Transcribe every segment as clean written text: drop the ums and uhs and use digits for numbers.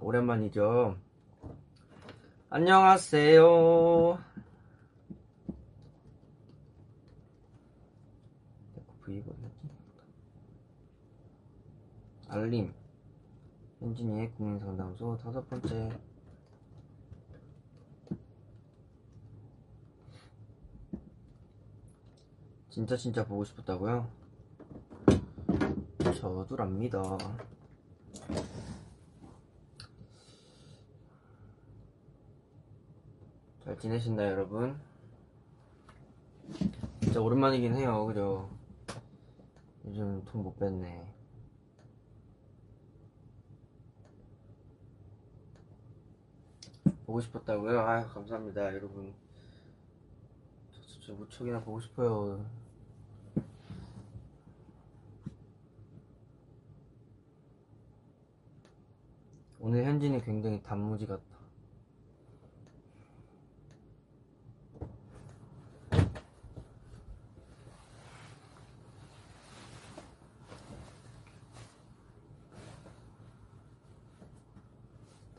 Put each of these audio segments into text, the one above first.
오랜만이죠. 안녕하세요. 알림. 현진이의 국민상담소 5번째. 진짜 보고 싶었다고요? 저도랍니다. 잘 지내신다 여러분? 진짜 오랜만이긴 해요, 그죠? 요즘 돈 못 뺐네. 보고 싶었다고요? 아, 감사합니다 여러분. 저 진짜 무척이나 보고 싶어요. 오늘 현진이 굉장히 단무지 같아.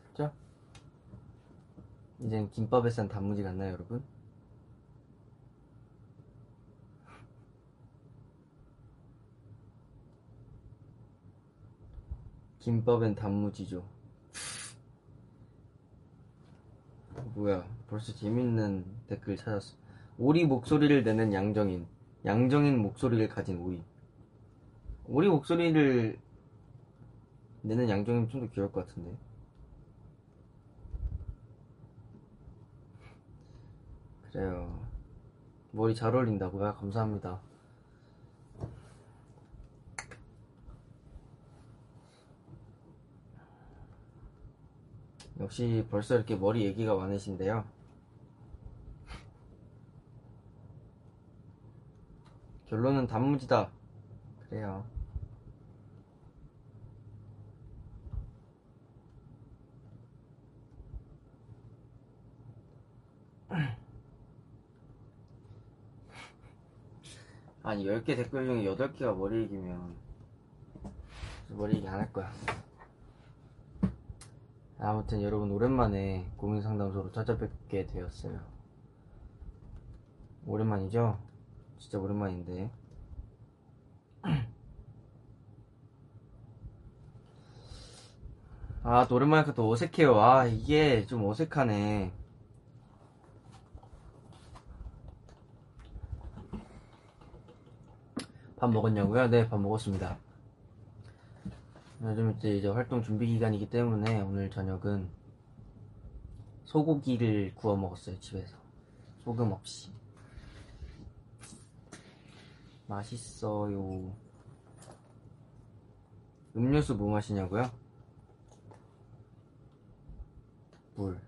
됐죠? 이젠 김밥에 싼 단무지 같나요, 여러분? 김밥엔 단무지죠. 뭐야, 벌써 재밌는 댓글 찾았어. 오리 목소리를 내는 양정인. 양정인 목소리를 가진 오리. 오리 목소리를 내는 양정인 좀 더 귀여울 것 같은데. 그래요. 머리 잘 어울린다고요? 감사합니다. 역시 벌써 이렇게 머리 얘기가 많으신데요. 결론은 단무지다. 그래요. 아니 10개 댓글 중에 8개가 머리 얘기면 머리 얘기 안 할 거야. 아무튼 여러분, 오랜만에 고민상담소로 찾아뵙게 되었어요. 오랜만이죠? 진짜 오랜만인데. 아, 또 오랜만이니까 또 어색해요. 아, 이게 좀 어색하네. 밥 먹었냐고요? 네, 밥 먹었습니다. 요즘 이제 활동 준비 기간이기 때문에 오늘 저녁은 소고기를 구워 먹었어요, 집에서. 소금 없이. 맛있어요. 음료수 뭐 마시냐고요? 물.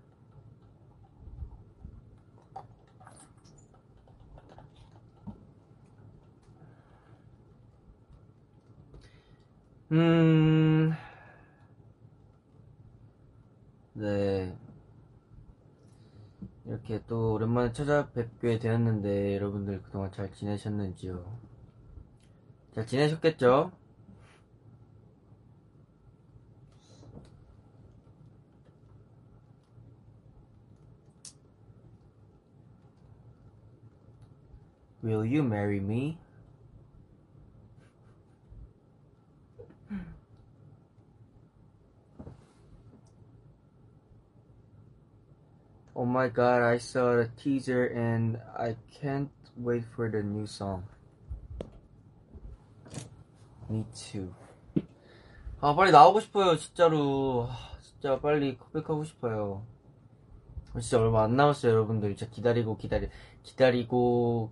네. 이렇게 또 오랜만에 찾아뵙게 되었는데, 여러분들 그동안 잘 지내셨는지요? 잘 지내셨겠죠? Will you marry me? Oh my god, I saw the teaser and I can't wait for the new song. Me too. 아, 빨리 나오고 싶어요, 진짜로. 진짜 빨리 컴백하고 싶어요. 진짜 얼마 안 남았어요, 여러분들. 진짜 기다리던. You're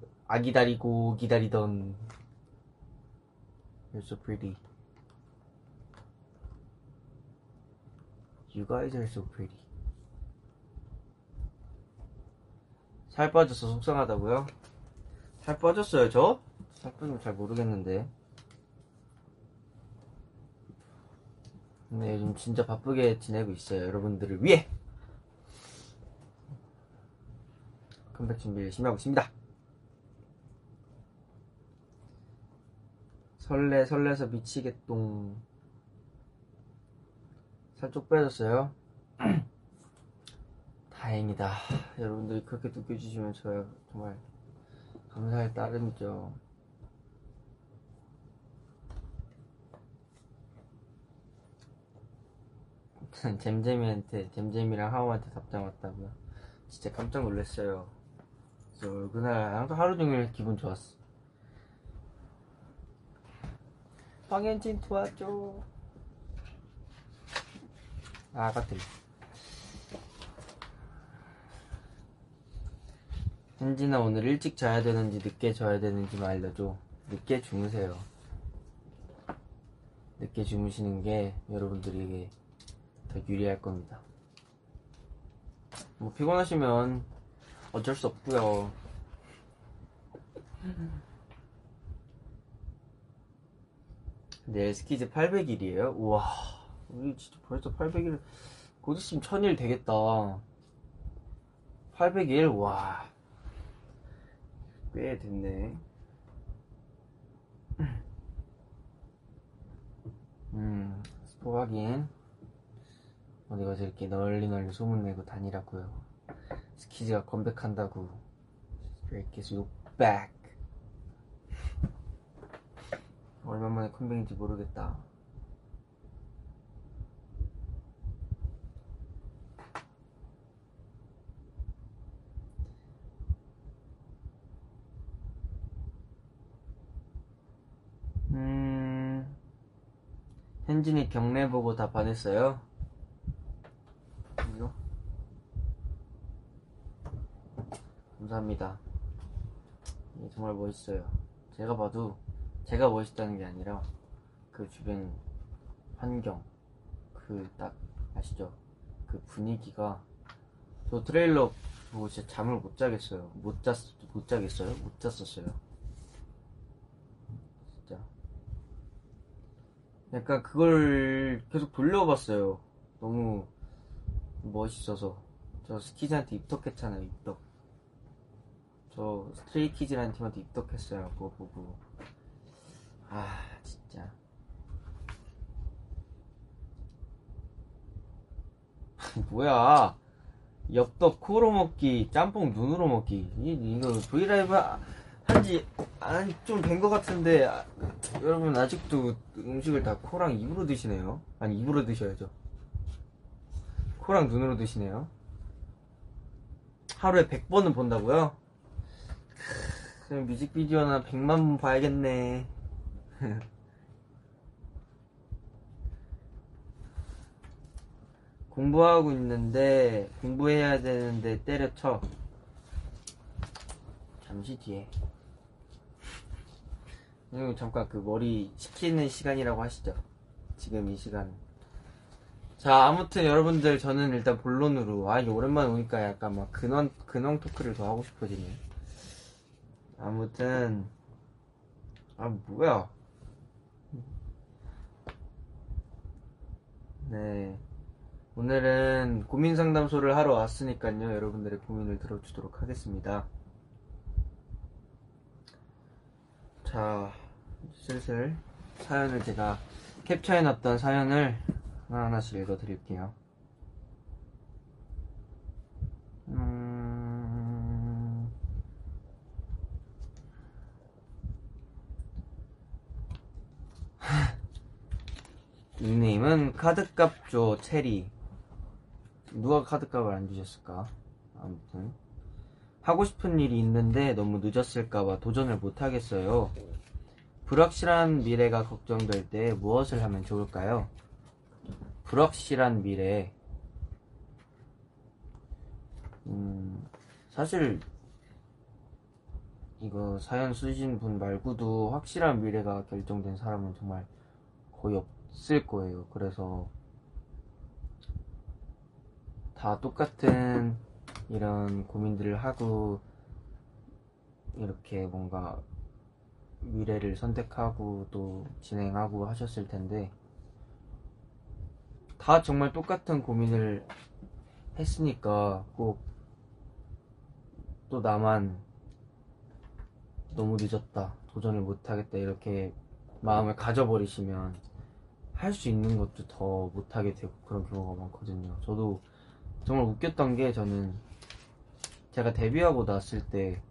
so pretty. You guys are so pretty. 살 빠져서 속상하다고요? 살 빠졌어요, 저? 살 빠진 거 잘 모르겠는데. 근데 요즘 진짜 바쁘게 지내고 있어요, 여러분들을 위해! 컴백 준비 열심히 하고 있습니다. 설레서 미치겠똥. 살 쪽 빼졌어요. 다행이다. 여러분들이 그렇게 느껴주시면 저야 정말 감사할 따름이죠. 잼잼이한테, 잼잼이랑 하우한테 답장 왔다고요. 진짜 깜짝 놀랐어요. 그래서 그날 하루 종일 기분 좋았어. 황현진 도와줘. 아, 배터리. 현진아, 오늘 일찍 자야 되는지 늦게 자야 되는지만 알려줘. 늦게 주무세요. 늦게 주무시는 게 여러분들에게 더 유리할 겁니다. 뭐 피곤하시면 어쩔 수 없고요. 내일 스키즈 800일이에요? 우와, 우리 진짜 벌써 800일, 곧 있으면 1000일 되겠다. 800일? 와, 꽤 됐네. 스포 확인. 어디 가서 이렇게 널리 소문내고 다니라고요. 스키즈가 컴백한다고. Stray Kids look back. 얼마만에 컴백인지 모르겠다. 현진이 경례 보고 다 반했어요? 감사합니다. 정말 멋있어요. 제가 봐도 제가 멋있다는 게 아니라 그 주변 환경, 그 딱 아시죠? 그 분위기가. 저 트레일러 보고 진짜 잠을 못 자겠어요. 못 잤었어요. 진짜. 약간 그걸 계속 돌려봤어요. 너무 멋있어서. 저 스키즈한테 입덕했잖아요. 저 스트레이키즈라는 팀한테 입덕했어요. 그거 보고. 아, 진짜. 뭐야, 엽떡 코로 먹기, 짬뽕 눈으로 먹기. 이거 브이라이브 한지 좀 된 것 같은데, 여러분 아직도 음식을 다 코랑 입으로 드시네요. 아니, 입으로 드셔야죠. 코랑 눈으로 드시네요. 하루에 100번은 본다고요? 그럼 뮤직비디오나 100만 번 봐야겠네. 공부하고 있는데, 공부해야 되는데 때려쳐. 잠시 뒤에. 잠깐 그 머리 식히는 시간이라고 하시죠. 지금 이 시간. 자, 아무튼 여러분들, 저는 일단 본론으로, 아, 오랜만에 오니까 약간 막 근황 토크를 더 하고 싶어지네. 아무튼, 아, 뭐야. 네, 오늘은 고민 상담소를 하러 왔으니까요, 여러분들의 고민을 들어주도록 하겠습니다. 자, 슬슬 사연을, 제가 캡처해놨던 사연을 하나씩 읽어드릴게요. 닉네임은 카드값 줘 체리. 누가 카드값을 안 주셨을까. 아무튼 하고 싶은 일이 있는데 너무 늦었을까봐 도전을 못하겠어요. 불확실한 미래가 걱정될 때 무엇을 하면 좋을까요? 불확실한 미래. 사실 이거 사연 쓰신 분 말고도 확실한 미래가 결정된 사람은 정말 거의 없을 거예요. 그래서 다 똑같은 이런 고민들을 하고, 이렇게 뭔가 미래를 선택하고 또 진행하고 하셨을 텐데, 다 정말 똑같은 고민을 했으니까 꼭 또 나만 너무 늦었다, 도전을 못하겠다, 이렇게 마음을 가져버리시면 할 수 있는 것도 더 못하게 되고 그런 경우가 많거든요. 저도 정말 웃겼던 게, 저는 제가 데뷔하고 났을 때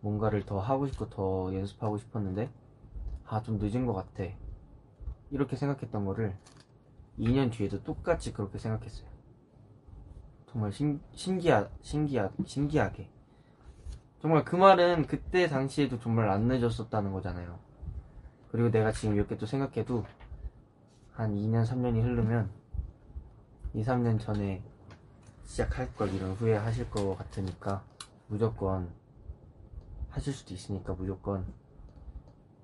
뭔가를 더 하고 싶고 더 연습하고 싶었는데 아, 좀 늦은 것 같아 이렇게 생각했던 거를 2년 뒤에도 똑같이 그렇게 생각했어요. 정말 신기하게. 정말 그 말은 그때 당시에도 정말 안 늦었었다는 거잖아요. 그리고 내가 지금 이렇게 또 생각해도 한 2년, 3년이 흐르면 2, 3년 전에 시작할걸 이런 후회하실 것 같으니까, 무조건 하실 수도 있으니까 무조건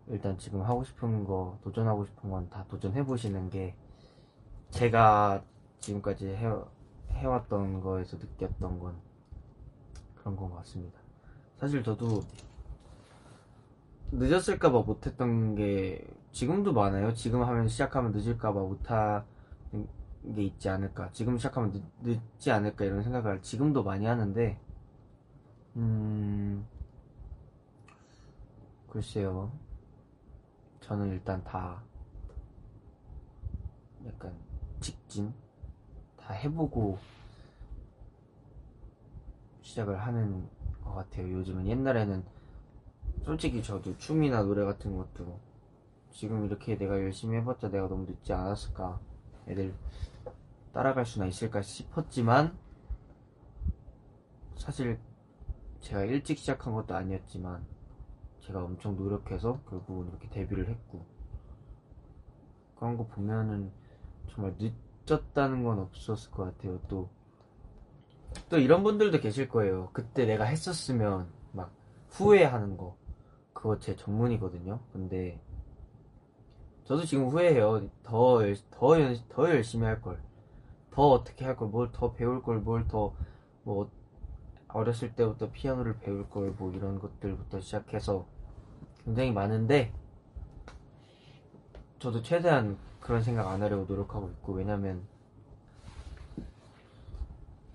일단 지금 하고 싶은 거, 도전하고 싶은 건 다 도전해보시는 게, 제가 지금까지 해왔던 거에서 느꼈던 건 그런 건 것 같습니다. 사실 저도 늦었을까봐 못했던 게 지금도 많아요. 지금 하면 시작하면 늦을까봐 못하는 게 있지 않을까, 지금 시작하면 늦지 않을까 이런 생각을 지금도 많이 하는데, 글쎄요. 저는 일단 다 약간 직진? 다 해보고 시작을 하는 것 같아요, 요즘은. 옛날에는 솔직히 저도 춤이나 노래 같은 것도 지금 이렇게 내가 열심히 해봤자 내가 너무 늦지 않았을까, 애들 따라갈 수나 있을까 싶었지만, 사실 제가 일찍 시작한 것도 아니었지만 제가 엄청 노력해서 결국은 이렇게 데뷔를 했고, 그런 거 보면은 정말 늦었다는 건 없었을 것 같아요. 또 이런 분들도 계실 거예요. 그때 내가 했었으면 막 후회하는 거, 그거 제 전문이거든요. 근데 저도 지금 후회해요. 더 열심히 할 걸, 더 어떻게 할 걸, 뭘 더 배울 걸, 뭘 더 뭐 어렸을 때부터 피아노를 배울 걸, 뭐 이런 것들부터 시작해서 굉장히 많은데, 저도 최대한 그런 생각 안 하려고 노력하고 있고, 왜냐면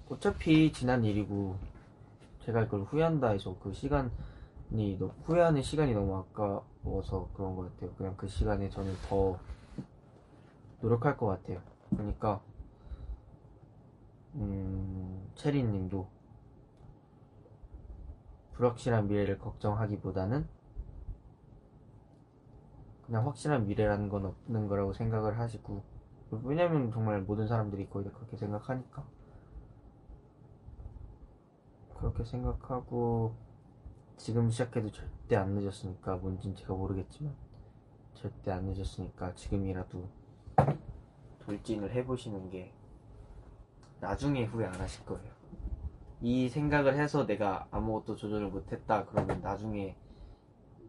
어차피 지난 일이고 제가 이걸 후회한다 해서 그 시간이, 후회하는 시간이 너무 아까워서 그런 것 같아요. 그냥 그 시간에 저는 더 노력할 것 같아요. 그러니까 체리님도 불확실한 미래를 걱정하기보다는 그냥 확실한 미래라는 건 없는 거라고 생각을 하시고, 왜냐면 정말 모든 사람들이 거의 다 그렇게 생각하니까, 그렇게 생각하고 지금 시작해도 절대 안 늦었으니까, 뭔진 제가 모르겠지만 절대 안 늦었으니까 지금이라도 돌진을 해보시는 게 나중에 후회 안 하실 거예요. 이 생각을 해서 내가 아무것도 조절을 못했다 그러면 나중에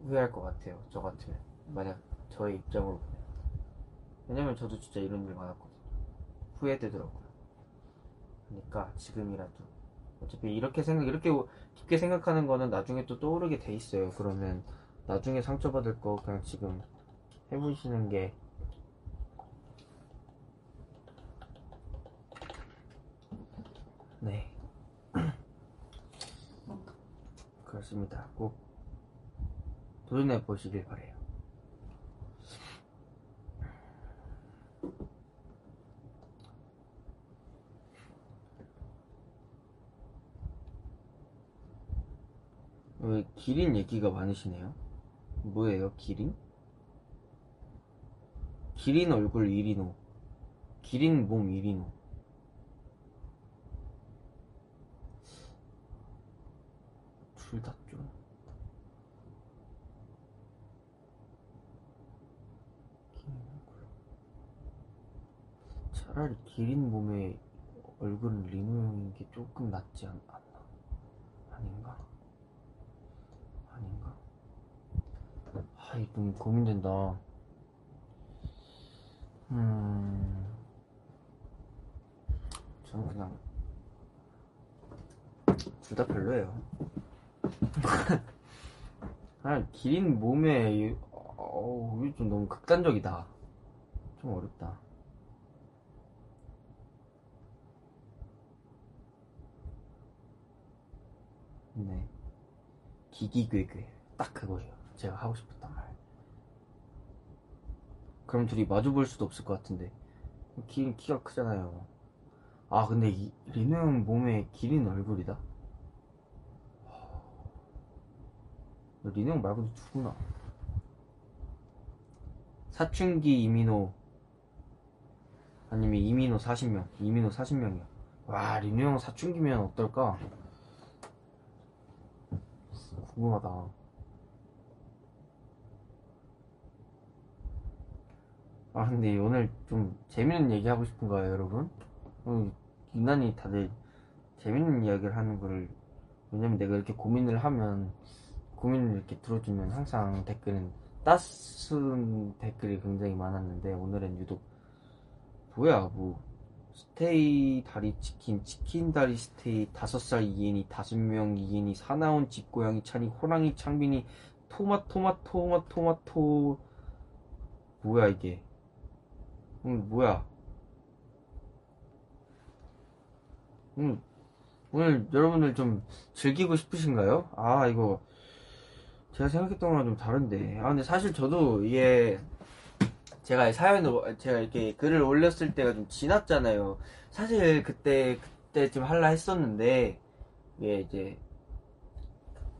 후회할 것 같아요, 저 같으면. 만약 저의 입장으로 보면. 왜냐면 저도 진짜 이런 일 많았거든요. 후회되더라고요. 그러니까 지금이라도, 어차피 이렇게 깊게 생각하는 거는 나중에 또 떠오르게 돼 있어요. 그러면 나중에 상처받을 거 그냥 지금 해보시는 게 네, 그렇습니다. 꼭 도전해 보시길 바래요. 왜 기린 얘기가 많으시네요? 뭐예요, 기린? 기린 얼굴 이리노, 기린 몸 이리노. 둘 다 좀 차라리 기린 몸에 얼굴은 리노 형인 게 조금 낫지 않나? 아닌가? 아닌가? 아, 이거 좀 고민된다. 저는 그냥 둘 다 별로예요. 아, 기린 몸에 이거 좀 너무 극단적이다. 좀 어렵다. 네, 기기괴괴, 딱 그거예요. 제가 하고 싶었던 말. 그럼 둘이 마주 볼 수도 없을 것 같은데. 키가 크잖아요. 아 근데 리는 몸에 기린 얼굴이다. 리는 형 말고도 누구나. 사춘기 이민호 아니면 이민호 40명. 이민호 40명이야. 와 리는 형 사춘기면 어떨까? 궁금하다. 아 근데 오늘 좀 재밌는 얘기 하고 싶은 거예요 여러분? 유난히 다들 재밌는 이야기를 하는 거를, 왜냐면 내가 이렇게 고민을 하면, 고민을 이렇게 들어주면 항상 댓글은 따스운 댓글이 굉장히 많았는데, 오늘은 유독 뭐야 뭐 스테이 다리 치킨, 치킨 다리 스테이, 5살 이엔이, 5명 이엔이, 사나운 집고양이 찬이, 호랑이 창빈이, 토마토 뭐야 이게. 뭐야. 오늘 여러분들 좀 즐기고 싶으신가요? 아 이거 제가 생각했던 거랑 좀 다른데. 아 근데 사실 저도 이게 제가 사연으로 제가 이렇게 글을 올렸을 때가 좀 지났잖아요. 사실 그때쯤 할라 했었는데 이게 이제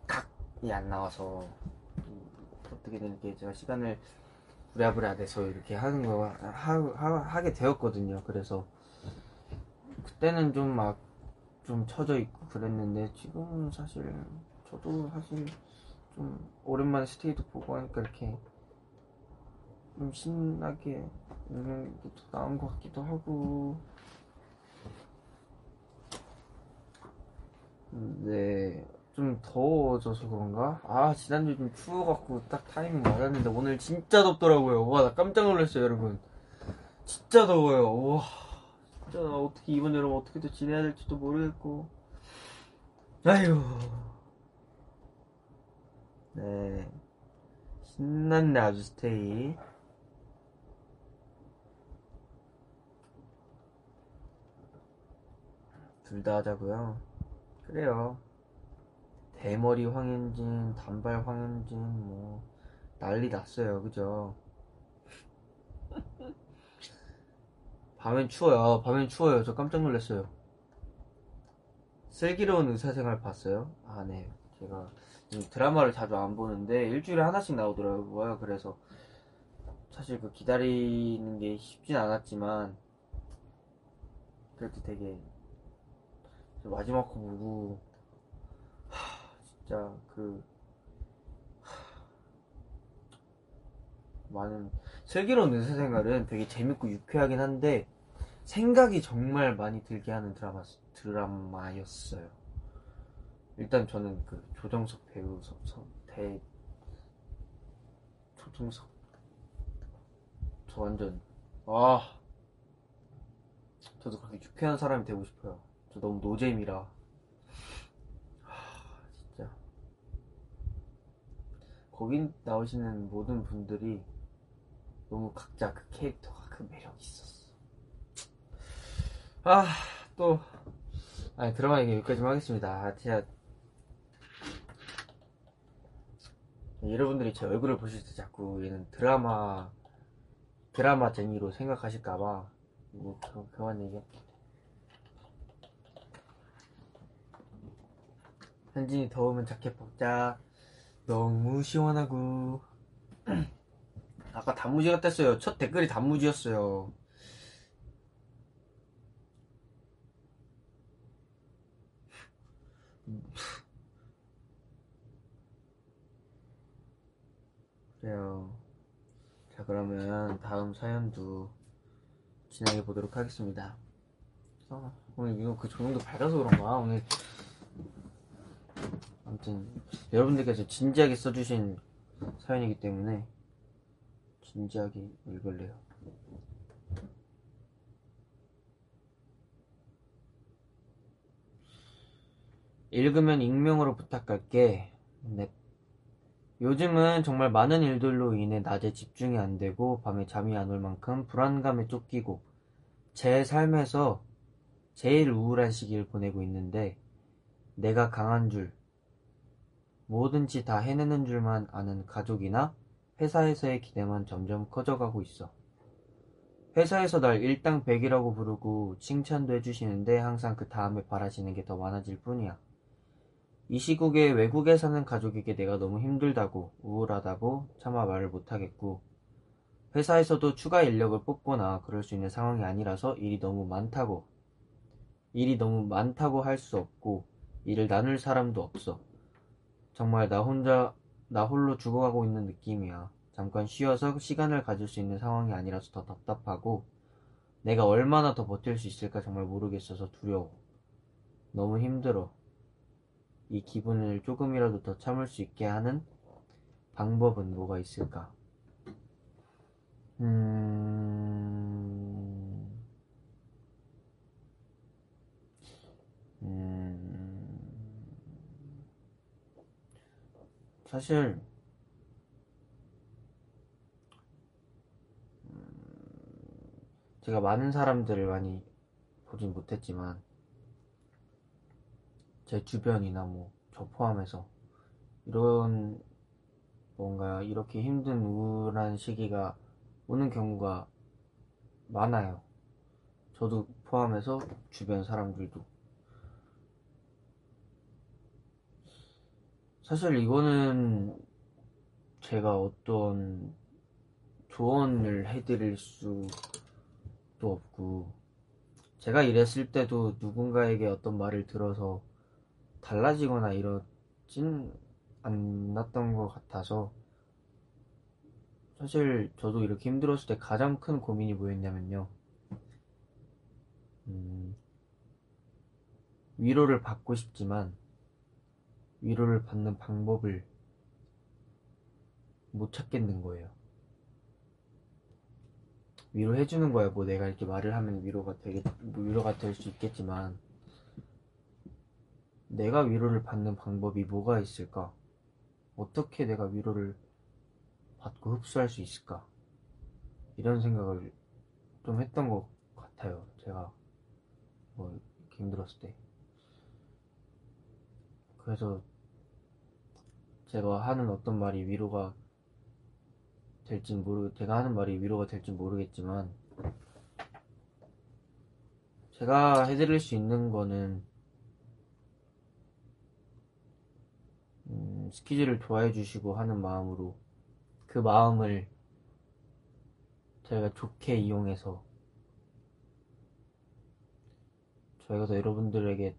각이 안 나와서 어떻게든 이렇게 제가 시간을 부랴부랴 돼서 이렇게 하는 거 하게 되었거든요. 그래서 그때는 좀 막 좀 처져 있고 그랬는데, 지금은 사실 저도 사실 좀 오랜만에 스테이도 보고 하니까 이렇게 좀 신나게 읽는 것도 나은 것 같기도 하고. 네, 좀 더워져서 그런가? 아 지난주 좀 추워갖고 딱 타이밍 맞았는데 오늘 진짜 덥더라고요. 와 나 깜짝 놀랐어요 여러분. 진짜 더워요. 와 진짜 나 어떻게 이번 여름 어떻게 또 지내야 될지도 모르겠고. 아휴. 네. 신났네 아주 스테이. 둘 다 하자고요. 그래요. 대머리 황현진, 단발 황현진 뭐 난리 났어요. 그죠? 밤엔 추워요. 밤엔 추워요. 저 깜짝 놀랐어요. 슬기로운 의사생활 봤어요? 아 네. 제가 드라마를 자주 안 보는데 일주일에 하나씩 나오더라고요. 그래서 사실 그 기다리는 게 쉽진 않았지만 그래도 되게 마지막 거 보고 진짜 그 많은 슬기로운 의사생활은 되게 재밌고 유쾌하긴 한데 생각이 정말 많이 들게 하는 드라마였어요. 일단 저는 그 조정석 배우 조정석 저 완전 저도 그렇게 유쾌한 사람이 되고 싶어요. 저 너무 노잼이라. 진짜 거기 나오시는 모든 분들이 너무 각자 그 캐릭터가 그 매력이 있었어. 드라마 얘기 여기까지만 하겠습니다. 진짜 여러분들이 제 얼굴을 보실 때 자꾸 얘는 드라마쟁이로 생각하실까봐 뭐 그만 얘기할게. 현진이 더우면 자켓 벗자. 너무 시원하고. 아까 단무지 같았어요. 첫 댓글이 단무지였어요. 그래요. 자 그러면 다음 사연도 진행해 보도록 하겠습니다. 오늘 이거 그 조명도 밝아서 그런가 오늘. 아무튼 여러분들께서 진지하게 써주신 사연이기 때문에 진지하게 읽을래요. 읽으면 익명으로 부탁할게. 넵. 요즘은 정말 많은 일들로 인해 낮에 집중이 안 되고 밤에 잠이 안 올 만큼 불안감에 쫓기고 제 삶에서 제일 우울한 시기를 보내고 있는데, 내가 강한 줄, 뭐든지 다 해내는 줄만 아는 가족이나 회사에서의 기대만 점점 커져가고 있어. 회사에서 날 일당 백이라고 부르고 칭찬도 해주시는데 항상 그 다음에 바라시는 게 더 많아질 뿐이야. 이 시국에 외국에 사는 가족에게 내가 너무 힘들다고 우울하다고 차마 말을 못하겠고 회사에서도 추가 인력을 뽑거나 그럴 수 있는 상황이 아니라서 일이 너무 많다고 할 수 없고 일을 나눌 사람도 없어. 정말 나 홀로 죽어가고 있는 느낌이야. 잠깐 쉬어서 시간을 가질 수 있는 상황이 아니라서 더 답답하고 내가 얼마나 더 버틸 수 있을까 정말 모르겠어서 두려워. 너무 힘들어. 이 기분을 조금이라도 더 참을 수 있게 하는 방법은 뭐가 있을까? 사실 제가 많은 사람들을 많이 보진 못했지만 제 주변이나 뭐 저 포함해서 이런 뭔가 이렇게 힘든 우울한 시기가 오는 경우가 많아요. 저도 포함해서 주변 사람들도. 사실 이거는 제가 어떤 조언을 해드릴 수도 없고 제가 이랬을 때도 누군가에게 어떤 말을 들어서 달라지거나 이러진 않았던 것 같아서 사실 저도 이렇게 힘들었을 때 가장 큰 고민이 뭐였냐면요, 위로를 받고 싶지만 위로를 받는 방법을 못 찾겠는 거예요. 위로해주는 거야. 뭐 내가 이렇게 말을 하면 위로가 될 수 있겠지만 내가 위로를 받는 방법이 뭐가 있을까? 어떻게 내가 위로를 받고 흡수할 수 있을까? 이런 생각을 좀 했던 것 같아요. 제가 뭐 힘들었을 때. 그래서 제가 하는 어떤 말이 위로가 될진 제가 하는 말이 위로가 될진 모르겠지만 제가 해드릴 수 있는 거는 스키즈를 좋아해 주시고 하는 마음으로 그 마음을 저희가 좋게 이용해서 저희가 더 여러분들에게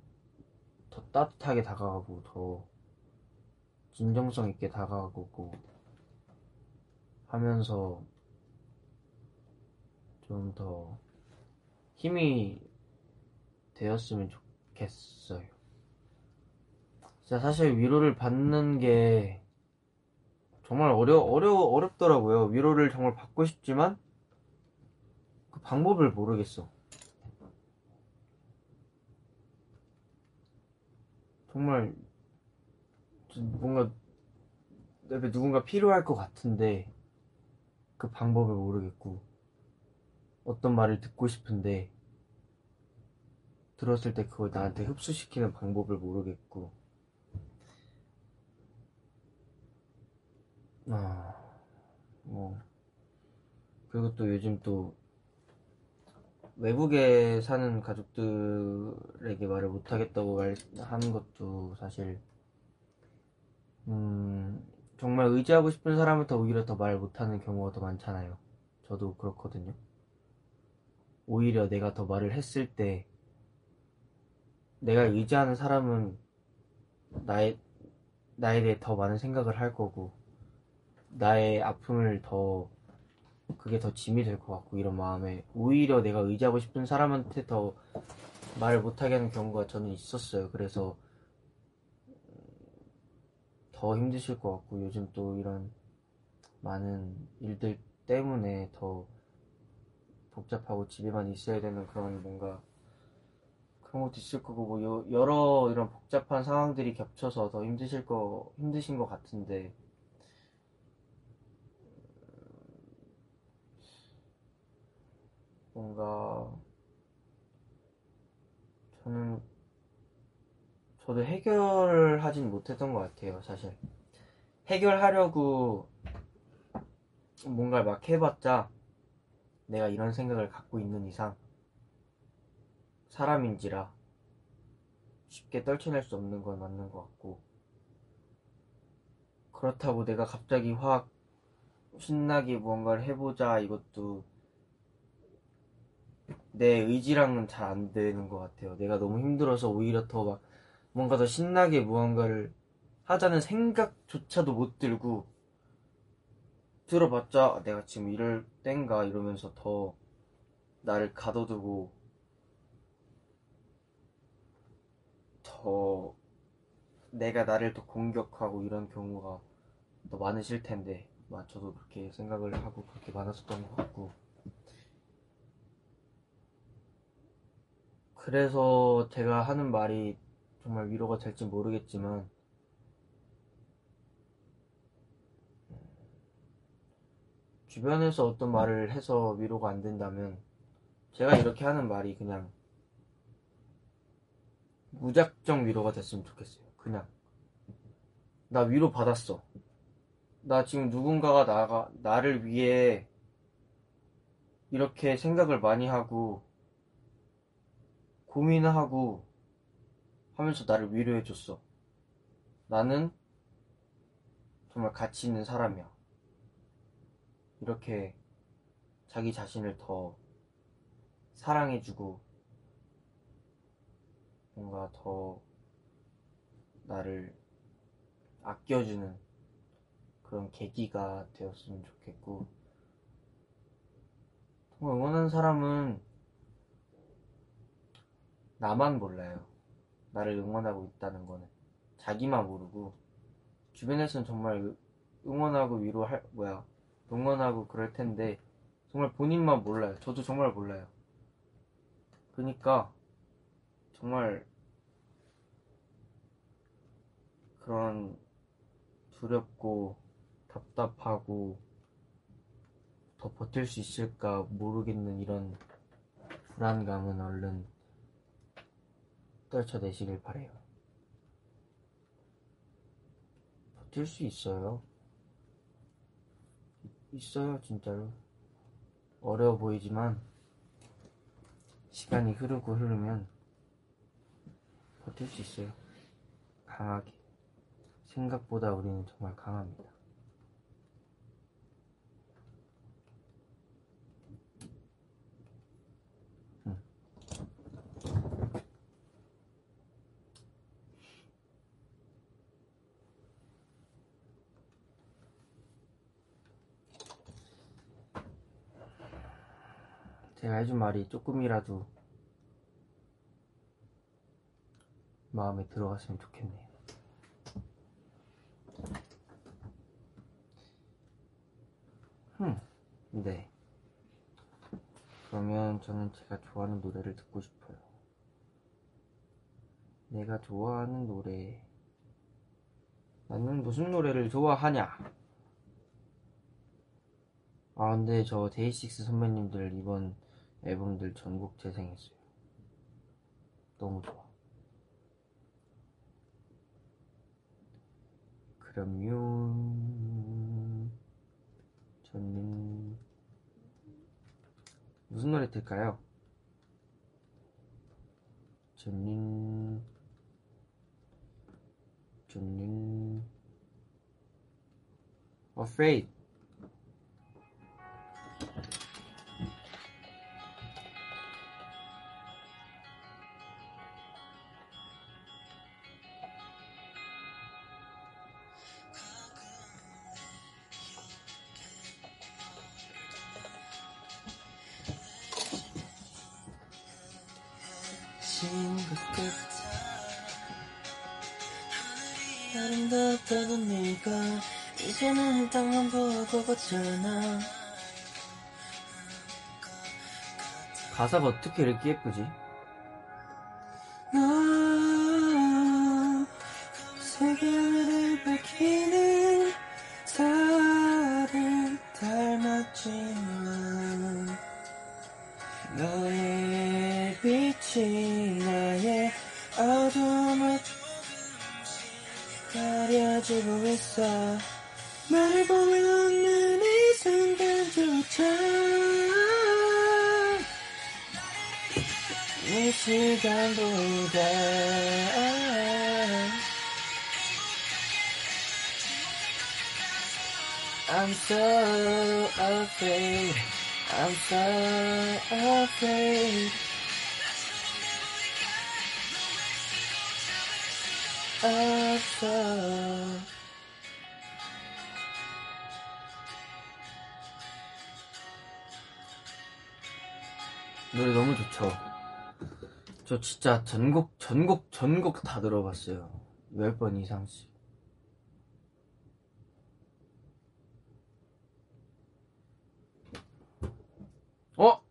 더 따뜻하게 다가가고 더 진정성 있게 다가가고 하면서 좀 더 힘이 되었으면 좋겠어요. 진짜 사실 위로를 받는 게 정말 어렵더라고요. 위로를 정말 받고 싶지만 그 방법을 모르겠어. 정말 뭔가 내 옆에 누군가 필요할 것 같은데 그 방법을 모르겠고 어떤 말을 듣고 싶은데 들었을 때 그걸 나한테 흡수시키는 방법을 모르겠고 그리고 또 요즘 또 외국에 사는 가족들에게 말을 못하겠다고 말하는 것도 사실 정말 의지하고 싶은 사람한테 오히려 더 말 못하는 경우가 더 많잖아요. 저도 그렇거든요. 오히려 내가 더 말을 했을 때 내가 의지하는 사람은 나에 대해 더 많은 생각을 할 거고 나의 아픔을 그게 더 짐이 될 것 같고 이런 마음에 오히려 내가 의지하고 싶은 사람한테 더 말을 못하게 하는 경우가 저는 있었어요. 그래서 더 힘드실 것 같고 요즘 또 이런 많은 일들 때문에 더 복잡하고 집에만 있어야 되는 그런 뭔가 그런 것도 있을 거고 뭐 여러 이런 복잡한 상황들이 겹쳐서 더 힘드신 것 같은데 뭔가 저도 해결을 하진 못했던 것 같아요. 사실 해결하려고 뭔가를 막 해봤자 내가 이런 생각을 갖고 있는 이상 사람인지라 쉽게 떨쳐낼 수 없는 건 맞는 것 같고, 그렇다고 내가 갑자기 확 신나게 무언가를 해보자 이것도 내 의지랑은 잘 안 되는 것 같아요. 내가 너무 힘들어서 오히려 더 막 뭔가 더 신나게 무언가를 하자는 생각조차도 못 들고, 들어봤자 내가 지금 이럴 땐가 이러면서 더 나를 가둬두고 더 내가 나를 더 공격하고 이런 경우가 더 많으실 텐데, 저도 그렇게 생각을 하고 그렇게 많았었던 것 같고, 그래서 제가 하는 말이 정말 위로가 될지 모르겠지만 주변에서 어떤 말을 해서 위로가 안 된다면 제가 이렇게 하는 말이 그냥 무작정 위로가 됐으면 좋겠어요. 그냥 나 위로 받았어. 나 지금 누군가가 나를 위해 이렇게 생각을 많이 하고 고민하고 하면서 나를 위로해줬어. 나는 정말 가치 있는 사람이야. 이렇게 자기 자신을 더 사랑해주고 뭔가 더 나를 아껴주는 그런 계기가 되었으면 좋겠고, 정말 응원하는 사람은 나만 몰라요. 나를 응원하고 있다는 거는 자기만 모르고, 주변에서는 정말 응원하고 응원하고 그럴 텐데 정말 본인만 몰라요. 저도 정말 몰라요. 그러니까 정말 그런 두렵고 답답하고 더 버틸 수 있을까 모르겠는 이런 불안감은 얼른 떨쳐내시길 바래요. 버틸 수 있어요. 있어요, 진짜로. 어려워 보이지만 시간이 흐르고 흐르면 버틸 수 있어요. 강하게. 생각보다 우리는 정말 강합니다. 제가 해준 말이 조금이라도 마음에 들어갔으면 좋겠네요. 네. 그러면 저는 제가 좋아하는 노래를 듣고 싶어요. 내가 좋아하는 노래. 나는 무슨 노래를 좋아하냐? 근데 저 데이식스 선배님들 이번 앨범들 전곡 재생했어요. 너무 좋아. 그럼요. 저는 무슨 노래 들까요? 저는 Afraid. 아름답다던 네가 이제는 땅만 보고 걷잖아. 가사가 어떻게 이렇게 예쁘지? 세계를 밝히는 달을 닮았지만 너의 빛이 나의 어둠을 가려주고 있어. 말을 보면 난 이 순간조차 이 시간보다 I'm so afraid I'm so afraid I'm so 노래 너무 좋죠. 저 진짜 전곡 다 들어봤어요. 10번 이상씩. 어?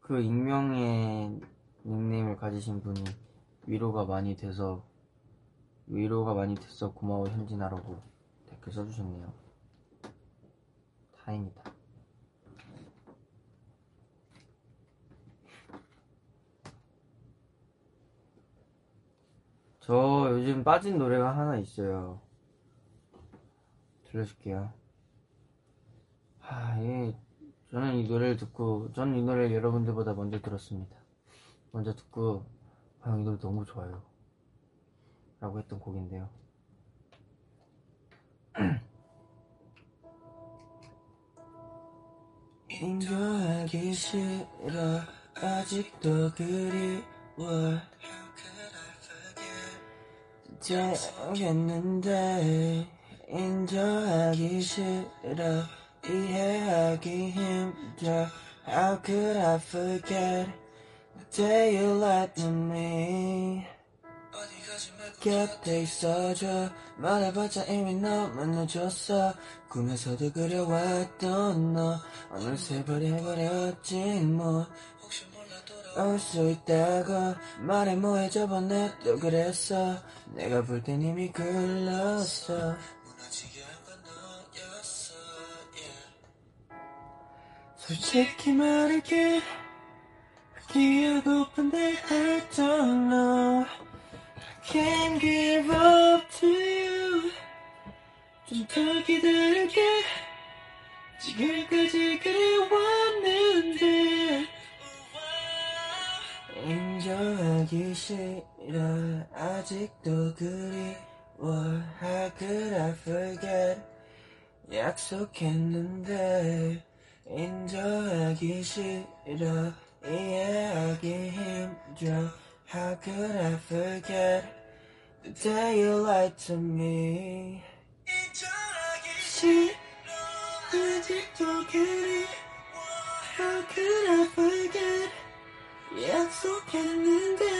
그 익명의 닉네임을 가지신 분이 위로가 많이 돼서 고마워 현진아라고 댓글 써주셨네요. 다행이다. 저 요즘 빠진 노래가 하나 있어요. 들려줄게요. 예. 저는 이 노래를 여러분들보다 먼저 들었습니다. 먼저 듣고 이 노래 너무 좋아요 라고 했던 곡인데요. 인정하기 싫어 아직도 그리워 잘겠는데 인정하기 싫어 이해하기 힘들어 How could I forget the day you lied to me 곁에 있어줘 말해봤자 이미 너무 늦었어 꿈에서도 그려왔던 너 어느새 버려버렸지 뭐 올 수 있다고 말해 뭐해 저번에 또 그랬어 내가 볼 땐 이미 글렀어 무너지게 한 건 너였어 yeah. 솔직히 말할게 포기하고픈데 I don't know I can't give up to you 좀 더 기다릴게 지금까지 그리웠는데 인정하기 싫어 아직도 그리워 How could I forget 약속했는데 인정하기 싫어 이해하기 힘들어 How could I forget The day you lied to me 인정하기 싫어 아직도 그리워 How could I forget 약속했는데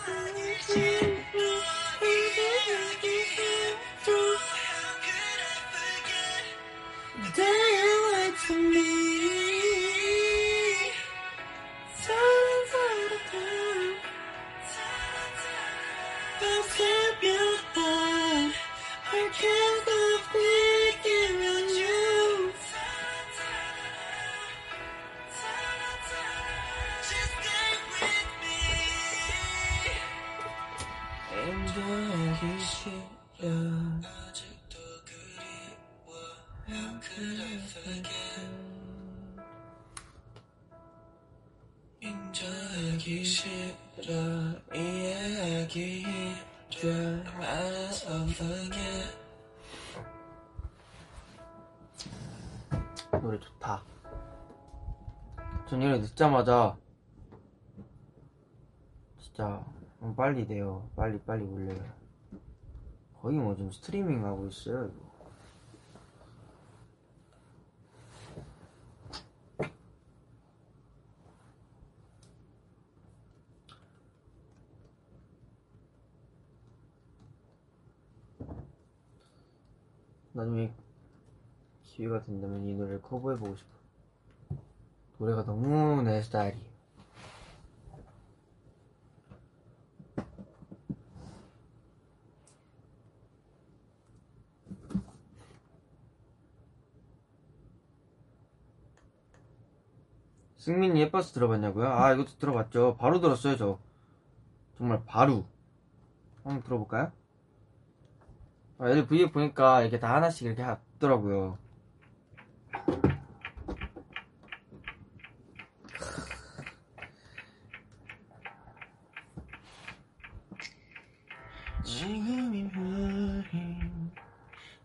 인정하기 싫어 이해하기 힘들어 How could I forget The day you lied to me 사랑사랑 밤새면 I can't stop thinking about you 인정하기 싫어 아직도 그리워 How could I forget 인정하기 싫어 이해하기 힘들어 I'll forget 노래 좋다. 전 이래 듣자마자 진짜 빨리 돼요. 빨리 올려요. 거의 뭐 지금 스트리밍 하고 있어요, 이거. 나중에 기회가 된다면 이 노래를 커버해보고 싶어. 노래가 너무 내 스타일이에요. 승민이 예뻐서 들어봤냐고요? 이것도 들어봤죠. 바로 들었어요, 저. 정말 바로. 한번 들어볼까요? 애들 브이앱 보니까 이렇게 다 하나씩 이렇게 하더라고요. 지금이 말인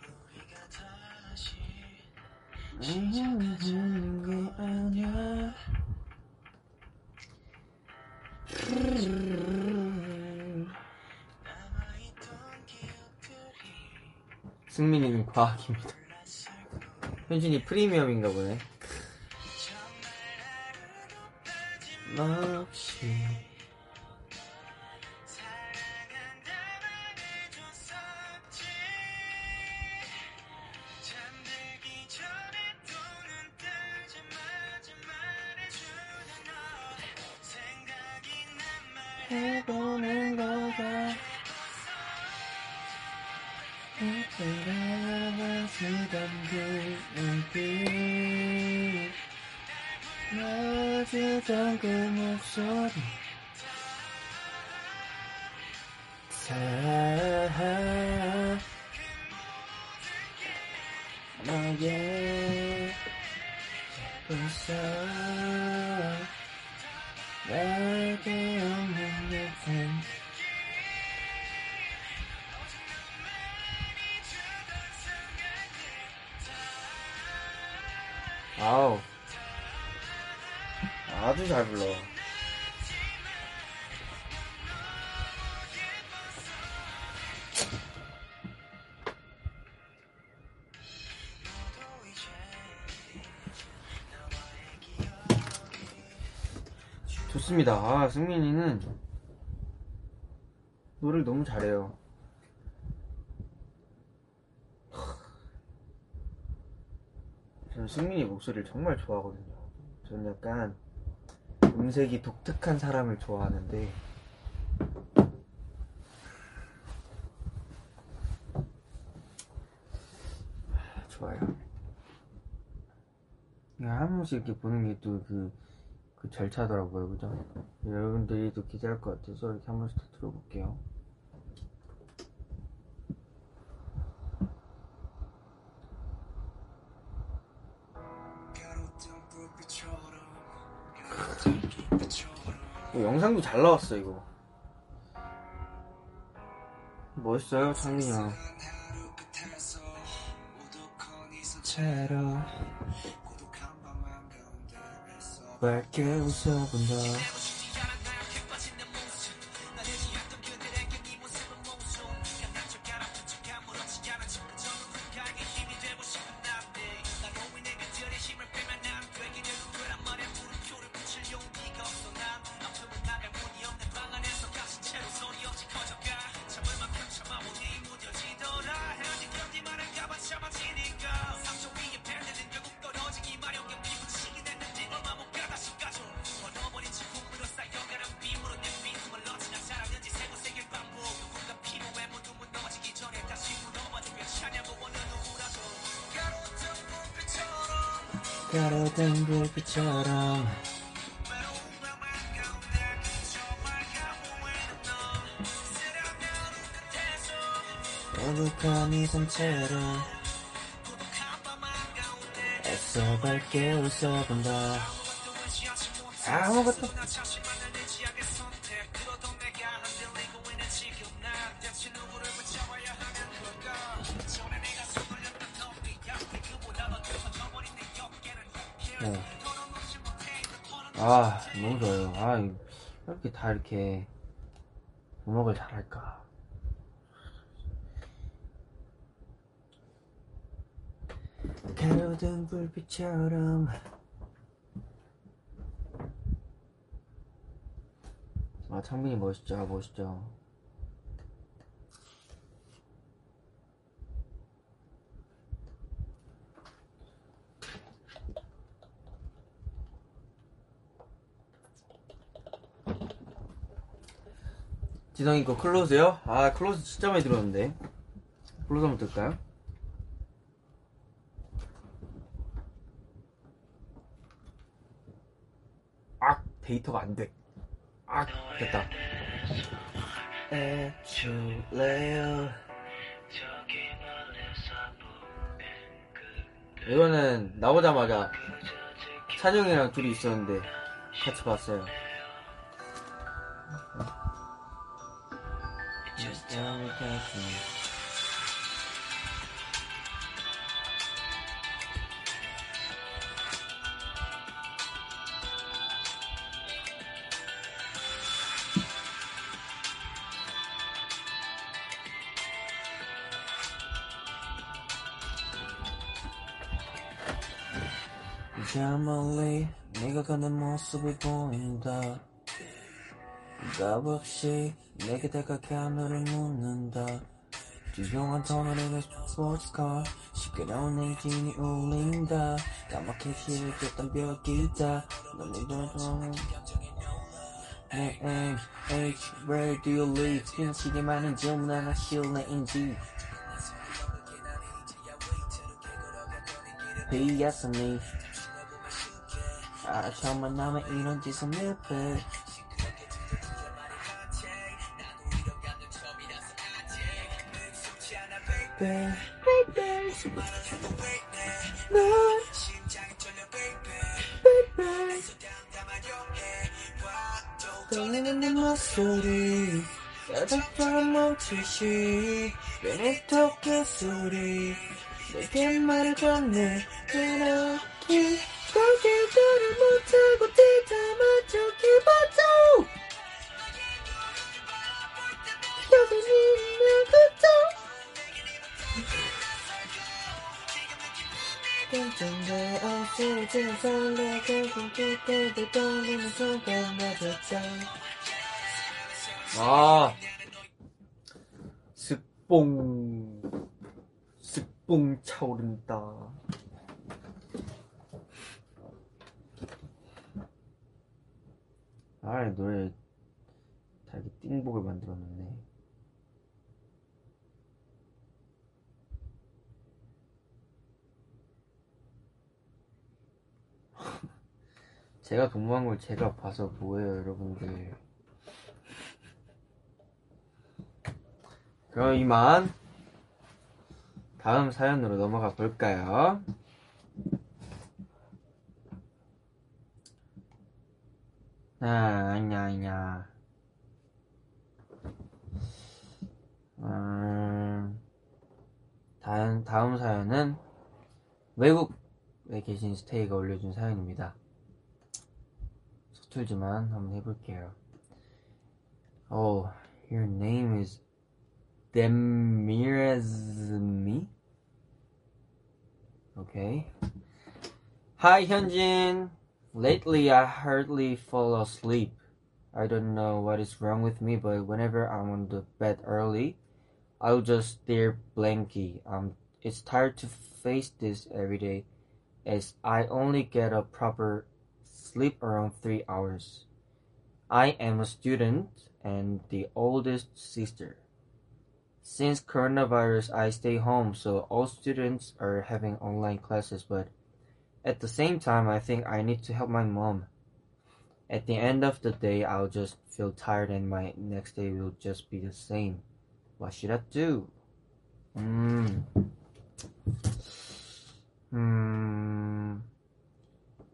우리가 다시 시작하자는 거 아냐. 승민이는 과학입니다. 현진이 프리미엄인가 보네. 나 없이 해보는 거다. 돌아가시던 그 눈빛 맞으던 그 목소리 사랑 너의 예쁜 사랑 내게 없는 예쁜 아우 아주 잘 불러. 좋습니다. 아, 승민이는 노래를 너무 잘해요. 저는 승민이 목소리를 정말 좋아하거든요. 저는 약간 음색이 독특한 사람을 좋아하는데 좋아요. 한 번씩 이렇게 보는 게 또 그 절차더라고요, 그죠? 여러분들이 또 기대할 것 같아서 이렇게 한 번씩 더 들어볼게요. 영상도 잘 나왔어. 이거 멋있어요. 창민이 형 밝게 웃어본다. 가로등 불빛처럼 오붓한 이 상체로 애써 밝게 웃어본다. 아무것도 아 너무 좋아요. 아 이렇게 다 이렇게 음악을 잘할까. 가로등 불빛처럼 아 창빈이 멋있죠. 멋있죠. 지성이 거 클로즈요? 아 클로즈 진짜 많이 들었는데 클로즈 한번 들까요? 악! 데이터가 안 돼. 악! 됐다. 이거는 나오자마자 찬영이랑 둘이 있었는데 같이 봤어요. Just tell me nothing. 저 멀리 내가 가는 모습이 보인다. 답 없이 내게 다가간 너를 묻는다. 조용한 터널에 스포츠카 쉽게 나온 엔진이 울린다. 까맣게 실렸던 벽이다. 넌 이동한 내 aim, age, where do you live? 현실이 많은 질문 하나 실내인지 비었으니 아, 처음 만나면 이런 짓은 밀폐. Baby, baby, 넌 심장이 졸려, baby. 떨리는 내 목소리, 여자처럼 멈추시. 내 토끼 소리, 내게 말을 건네. 그렇게 고개들을 못하고 뒤담아 죽기봐줘. 여긴 있는 그쪽 깜짝대 없어진 설레고 공깃대들 떨리는 순간 맞았죠. 아, 스뽕 차오른다. 아, 노래 되게 띵복을 만들어놨네. 제가 동무한 걸 제가 봐서 뭐예요, 여러분들. 그럼 이만 다음 사연으로 넘어가 볼까요? 아냐. 다음 사연은 외국에 계신 스테이가 올려준 사연입니다. 서툴지만 한번 해볼게요. Oh, your name is Demiresmi? Okay. Hi, Hyunjin. Lately, I hardly fall asleep. I don't know what is wrong with me, but whenever I'm on the bed early, I'll just stare blankly. It's tired to face this every day, as I only get a proper sleep around 3 hours. I am a student and the oldest sister. Since coronavirus, I stay home, so all students are having online classes, but at the same time, I think I need to help my mom. At the end of the day, I'll just feel tired and my next day will just be the same. What should I do?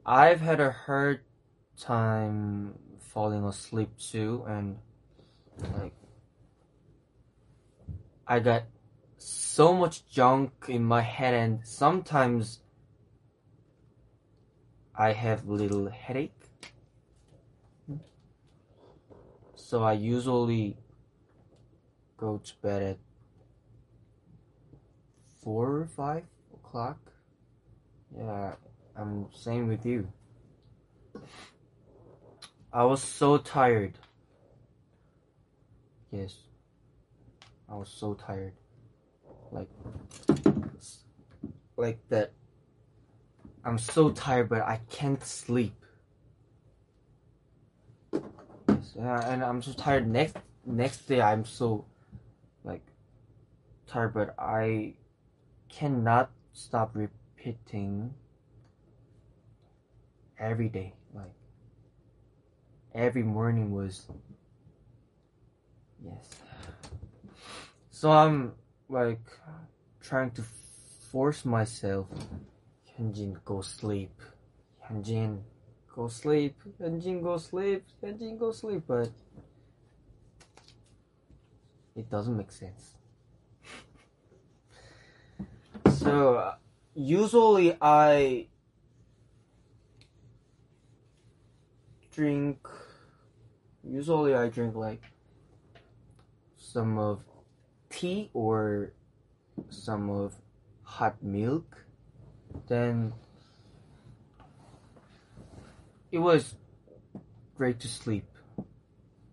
I've had a hard time falling asleep too, and like I got so much junk in my head, and sometimes I have little headache, so I usually go to bed at 4 or 5 o'clock. Yeah, I'm same with you. I was so tired. Yes, I was so tired, like that. I'm so tired, but I can't sleep. Yes, and I'm so tired. Next day, I'm so like tired, but I cannot stop repeating every day. Like every morning was yes. So I'm like trying to force myself. Hyunjin, go sleep. But It doesn't make sense. So usually I drink. Usually I drink like some of tea or some of hot milk. Then it was great to sleep.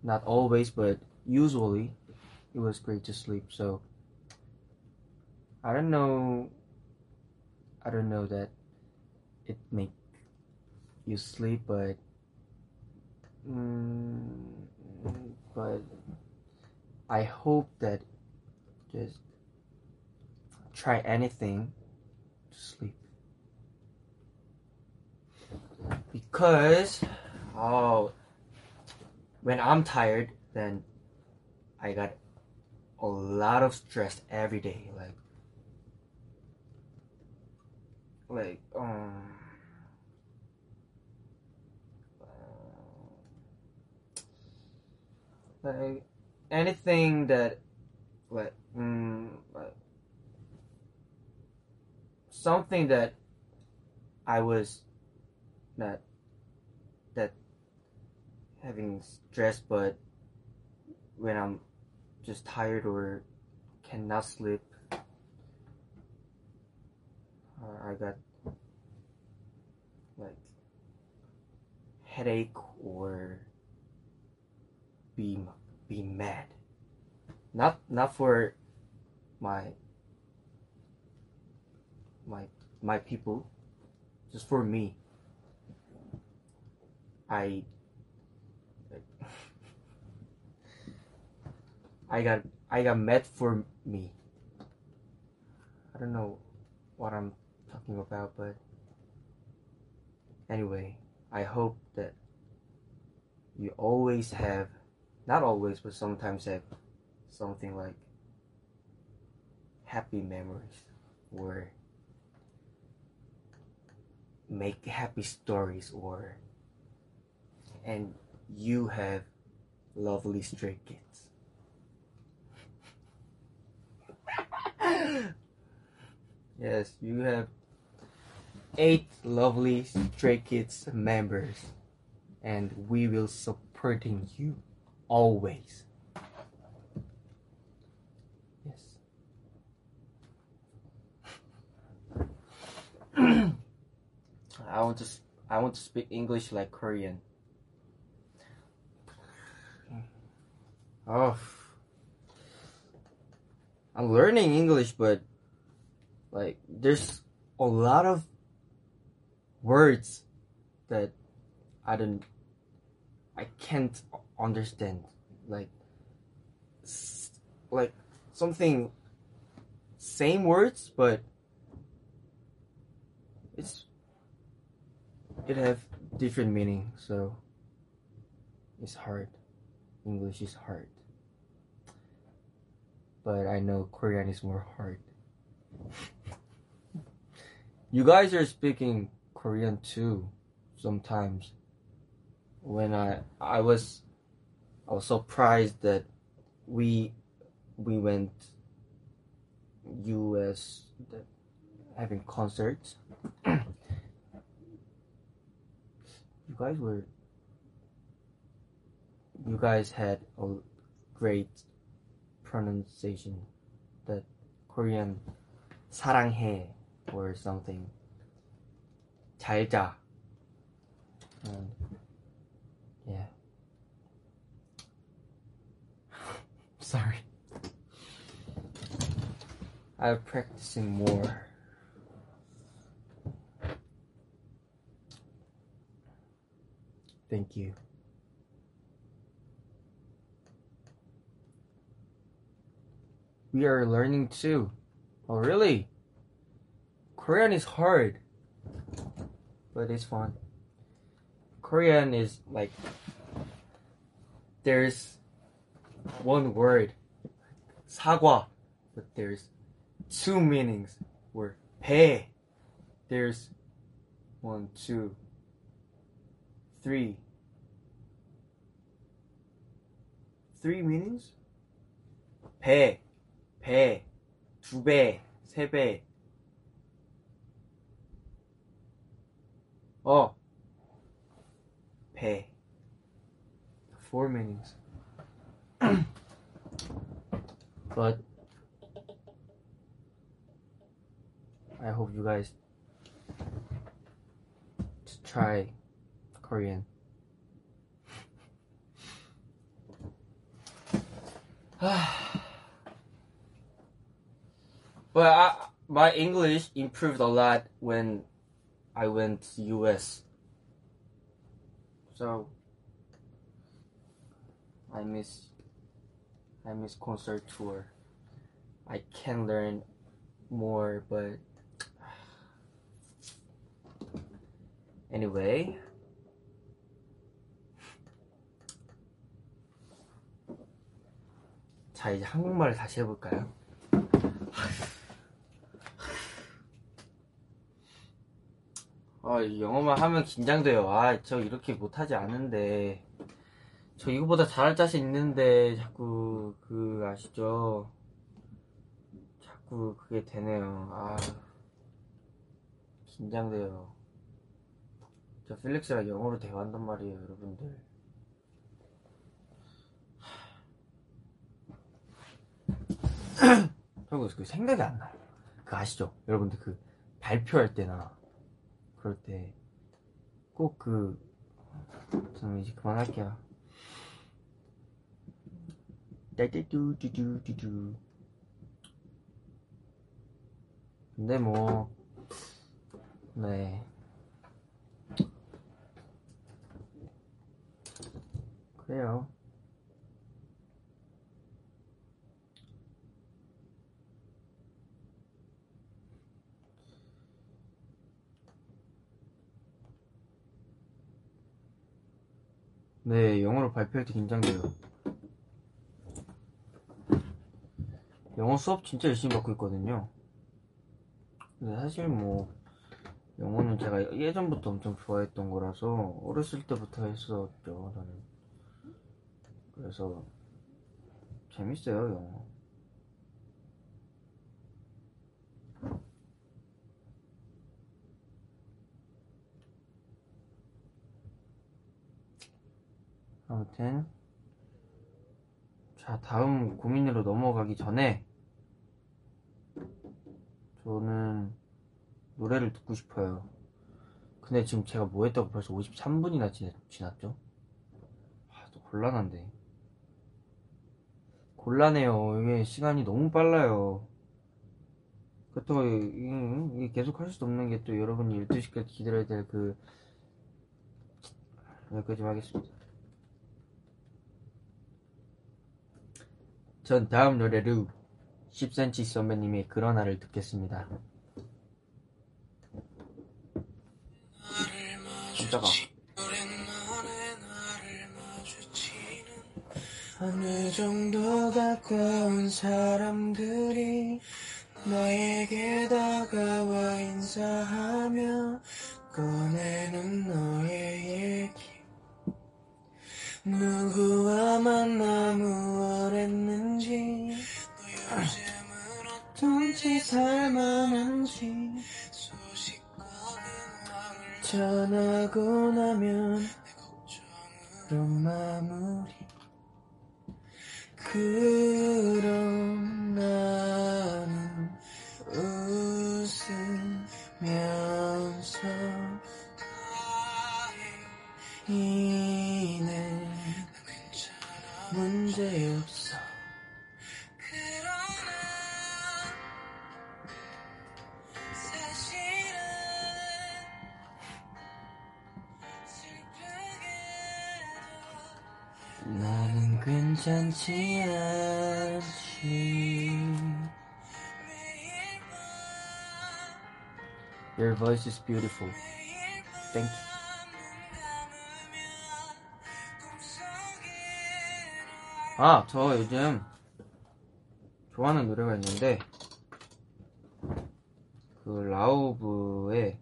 Not always, but usually it was great to sleep. So I don't know that it make you sleep, but I hope that just try anything to sleep. Because when I'm tired, then I got a lot of stress every day, like anything that like something that I was not that having stress, but when I'm just tired or cannot sleep, I got like headache or be mad. Not for my people, just for me. I got mad for me. I don't know what I'm talking about, but anyway, I hope that you always have, not always, but sometimes have something like happy memories or make happy stories, or and you have lovely stray kids. Yes, you have 8 lovely Stray Kids members, and we will supporting you always. Yes. I want to speak English like Korean. Oh, I'm learning English, but like there's a lot of words that I can't understand. Like something, same words, but it have different meaning. So it's hard. English is hard, but I know Korean is more hard. You guys are speaking Korean too sometimes. When I was surprised that we went US having concerts. You guys had a great pronunciation that Korean 사랑해 or something, 잘 자. And yeah. Sorry. I'm practicing more. Thank you. We are learning too. Oh really? Korean is hard, but it's fun. Korean is like there's one word, 사과, but there's two meanings. Word 배, there's 1, 2, 3 meanings. 배, 2배, 3배. 배. 4 meanings. But I hope you guys to try Korean. But my English improved a lot when I went to US. So I miss concert tour. I can learn more, but anyway. 자, 이제 한국말을 다시 해볼까요? 영어만 하면 긴장돼요. 저 이렇게 못하지 않은데. 저 이거보다 잘할 자신 있는데, 자꾸, 아시죠? 자꾸 그게 되네요. 긴장돼요. 저 필릭스랑 영어로 대화한단 말이에요, 여러분들. 그 생각이 안 나요. 아시죠? 여러분들 발표할 때나 그럴 때 꼭 저는 이제 그만할게요. 따따뚜뚜뚜뚜. 근데 그래요. 영어로 발표할 때 긴장돼요. 영어 수업 진짜 열심히 받고 있거든요. 근데 사실 영어는 제가 예전부터 엄청 좋아했던 거라서 어렸을 때부터 했었죠, 저는. 그래서 재밌어요, 영어. 아무튼 자, 다음 고민으로 넘어가기 전에 저는 노래를 듣고 싶어요. 근데 지금 제가 뭐 했다고 벌써 53분이나 지났죠? 또 곤란한데. 곤란해요. 이게 시간이 너무 빨라요. 그렇다고 계속 할 수도 없는 게 또 여러분이 12시까지 기다려야 될 여기까지 하겠습니다. 전 다음 노래로 10cm 선배님의 그런 날을 듣겠습니다. 진짜가 어느 정도 가까운 사람들이 너에게 다가와 인사하며 꺼내는 너의 얘기, 누구와 만나 무얼 했는지, 너 요즘 어떤 짓 할 만한지 전하고 나면 내 걱정으로 마무리. 그럼 나는 웃으면서 이내 문제 없어. 그러나 사실은 슬프게도 나는 괜찮지 않지. 매일 밤 Your voice is beautiful. Thank you. 저 요즘 좋아하는 노래가 있는데, 라우브의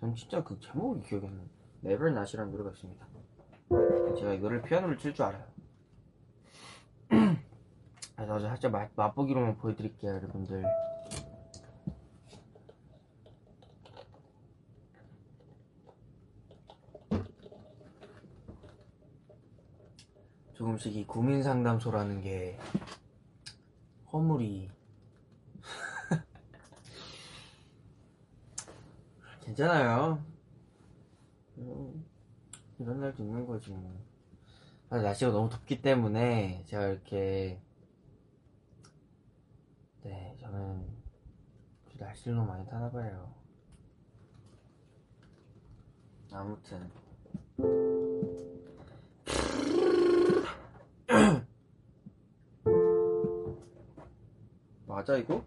전 진짜 제목이 기억이 안 나요. Never Not이라는 노래가 있습니다. 제가 이거를 피아노를 칠 줄 알아요. 그래서 살짝 맛보기로만 보여드릴게요, 여러분들. 조금씩 이 고민상담소라는 게 허물이 괜찮아요. 이런 날도 있는 거지 뭐. 날씨가 너무 덥기 때문에 제가 이렇게 저는 날씨를 너무 많이 타나봐요. 아무튼 맞아 이거?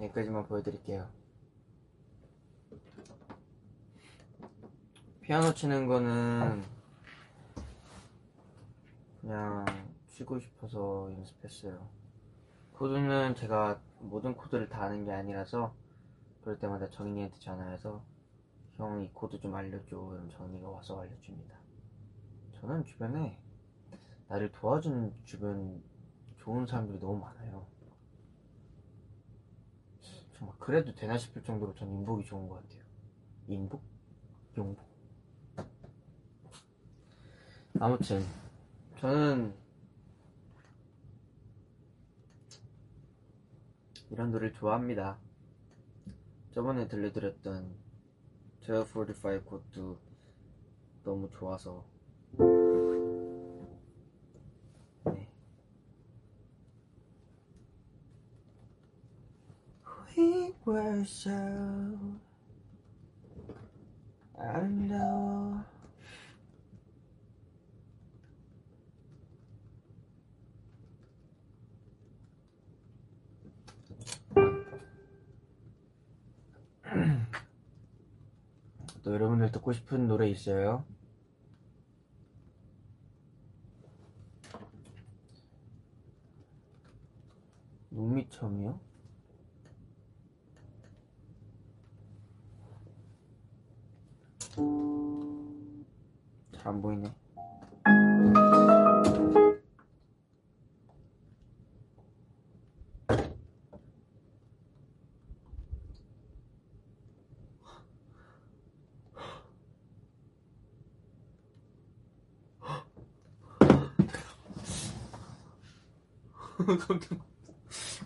여기까지만 보여드릴게요. 피아노 치는 거는 그냥 치고 싶어서 연습했어요. 코드는 제가 모든 코드를 다 아는 게 아니라서 그럴 때마다 정인이한테 전화해서 형 이 코드 좀 알려줘. 그럼 정인이가 와서 알려줍니다. 저는 주변에 나를 도와준 주변 좋은 사람들이 너무 많아요. 정말 그래도 되나 싶을 정도로 전 인복이 좋은 것 같아요. 인복? 용복? 아무튼 저는 이런 노래를 좋아합니다. 저번에 들려드렸던 1245 곡도 너무 좋아서 We were so I don't know. 또 여러분들 듣고 싶은 노래 있어요? 눈밑점이요? 잘 안 보이네.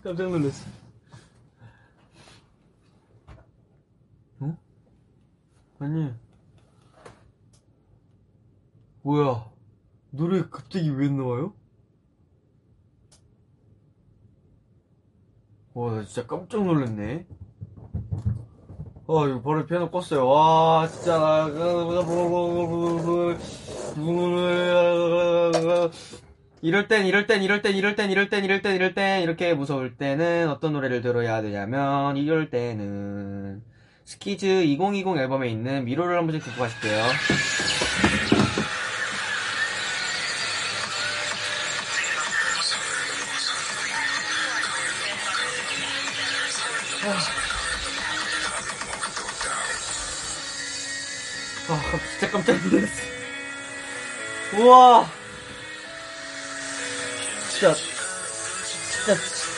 깜짝 놀랐어. 응? 아니. 뭐야, 노래 갑자기 왜 나와요? 와, 나 진짜 깜짝 놀랐네. 아, 이거 바로 피아노 껐어요. 와, 진짜. 이럴 땐, 이렇게 무서울 때는 어떤 노래를 들어야 되냐면, 이럴 때는, 스키즈 2020 앨범에 있는 미로를 한 번씩 듣고 가실게요. 진짜 깜짝 놀랐어. 우와,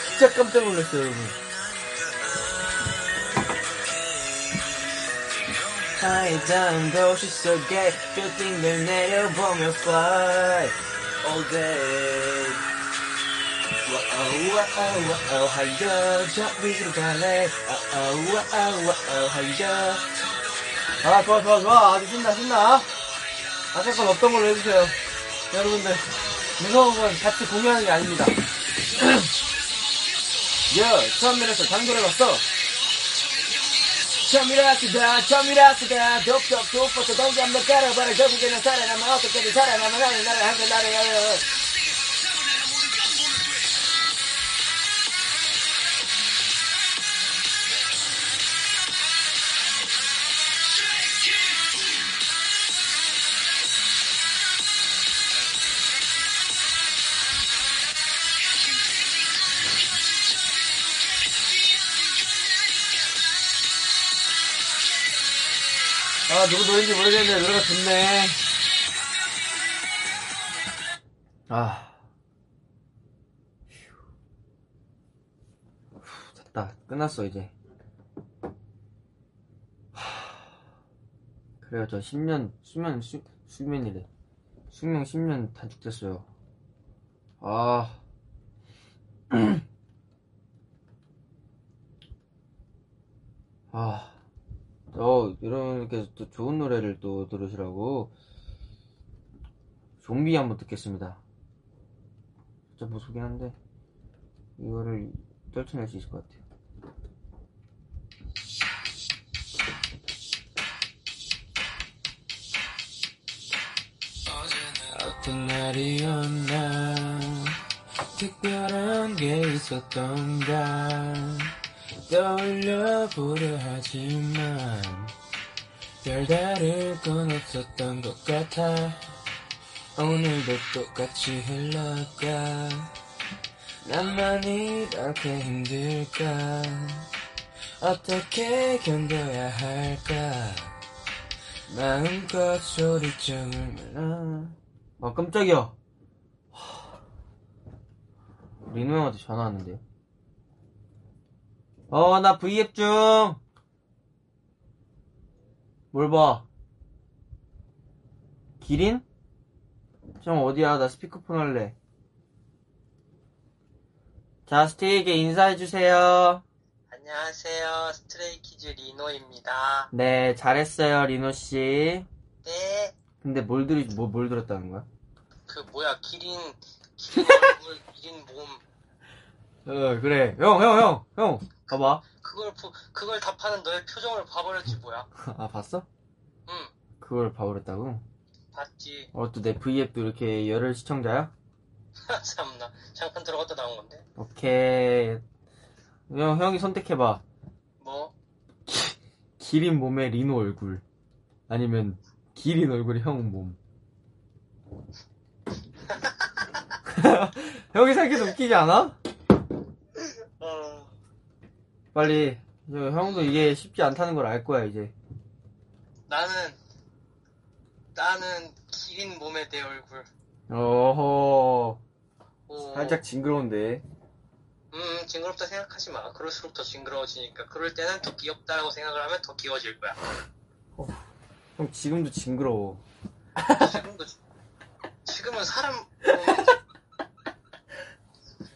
진짜 깜짝 놀랐어요, 여러분. 하이단 도시 속에 빌딩을 내려보며 fly all day. 와오와오와오 하여 저 위로 갈래 와오와오와오 하여. 아 좋아 좋아 좋아, 아주 신나 신나. 아까 건 어떤 걸로 해주세요. 여러분들 무서운 건 같이 공유하는 게 아닙니다. 여 처음 밀었어 단골에 갔어. 처음이라 쓰다 독 동지 한번 깔아봐라. 결국에는 살아남아 어떻게든 살아남아 나는 항상 나를 가요. 아, 누구 노래인지 모르겠는데 노래가 좋네. 아, 됐다, 끝났어 이제. 그래요, 저 10년 수면이래. 수명 10년 단축됐어요. 아, 아. 여러분께서 또 좋은 노래를 또 들으시라고 좀비 한번 듣겠습니다. 진짜 무섭긴 한데 이거를 떨쳐낼 수 있을 것 같아요. 어떤 날이었나 특별한 게 있었던가 떠올려보려 하지만 별다를 건 없었던 것 같아. 오늘도 똑같이 흘러가. 나만 이렇게 힘들까. 어떻게 견뎌야 할까. 마음껏 소리쳐 울면. 아 깜짝이야, 민우 형한테 전화 왔는데요. 나 V앱 중. 뭘 봐? 기린? 형 어디야? 나 스피커폰 할래. 자, 스테이에게 인사해주세요. 안녕하세요, 스트레이키즈 리노입니다. 네, 잘했어요 리노씨. 네. 근데 뭘 들었다는 거야? 그 뭐야, 기린 얼굴, 기린 몸. 그래. 형. 봐봐. 그걸 답하는 너의 표정을 봐버렸지 뭐야. 아 봤어? 응. 그걸 봐버렸다고? 봤지. 또 내 V앱도 이렇게 열혈 시청자야? 참나. 잠깐 들어갔다 나온 건데. 오케이. 형이 선택해봐. 뭐? 기린 몸에 리노 얼굴. 아니면 기린 얼굴에 형 몸. 형이 생각해도 웃기지 않아? 빨리. 형도 이게 쉽지 않다는 걸 알 거야 이제. 나는 기린 몸에 내 얼굴. 어허. 오. 살짝 징그러운데. 징그럽다 생각하지 마. 그럴수록 더 징그러워지니까. 그럴 때는 더 귀엽다라고 생각을 하면 더 귀여워질 거야. 형 지금도 징그러워. 지금은 사람 몸.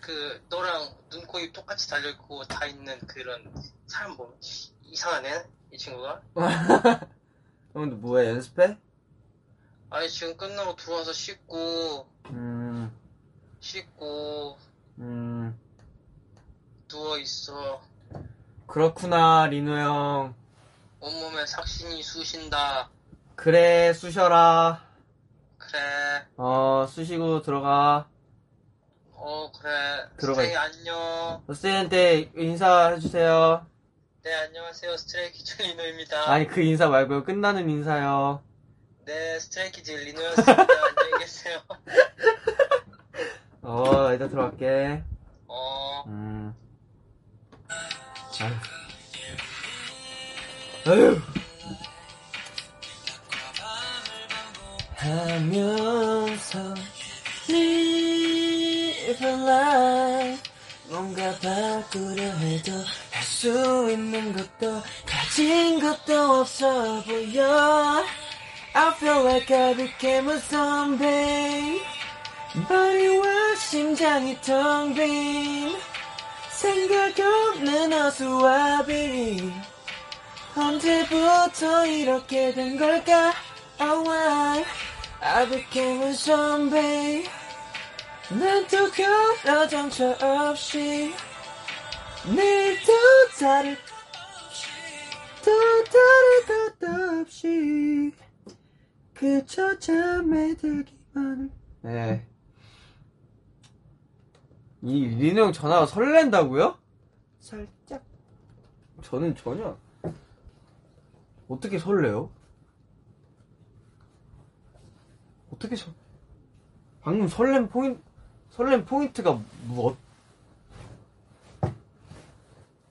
그 너랑 눈, 코, 입 똑같이 달려있고 다 있는 그런 사람 뭐 이상하네 이 친구가. 근데 뭐해, 연습해? 아니 지금 끝나고 들어와서 씻고 누워있어. 그렇구나 리노 형. 온몸에 삭신이 쑤신다. 그래 쑤셔라. 그래 쑤시고 들어가. 그래. 스트레이 안녕. 스트레이한테 인사해주세요. 네, 안녕하세요. 스트레이키즈 리노입니다. 아니, 그 인사 말고요. 끝나는 인사요. 네, 스트레이키즈 리노였습니다. 안녕히 계세요. 이따 들어갈게. 아휴. 하면서 Live a life. 뭔가 바꾸려 해도 할 수 있는 것도 가진 것도 없어 보여. I feel like I became a zombie, but it was 심장이 텅 빈 생각 없는 어수아비 언제부터 이렇게 된 걸까? Oh why I became a zombie. 난 또 걸어 정처 없이 늘 또 다를 것도 없이 그저 잠에 들기만. 네. 이 리노 형 전화가 설렌다고요? 살짝. 저는 전혀. 어떻게 설레요? 어떻게 설? 방금 설렘 포인트가 뭐?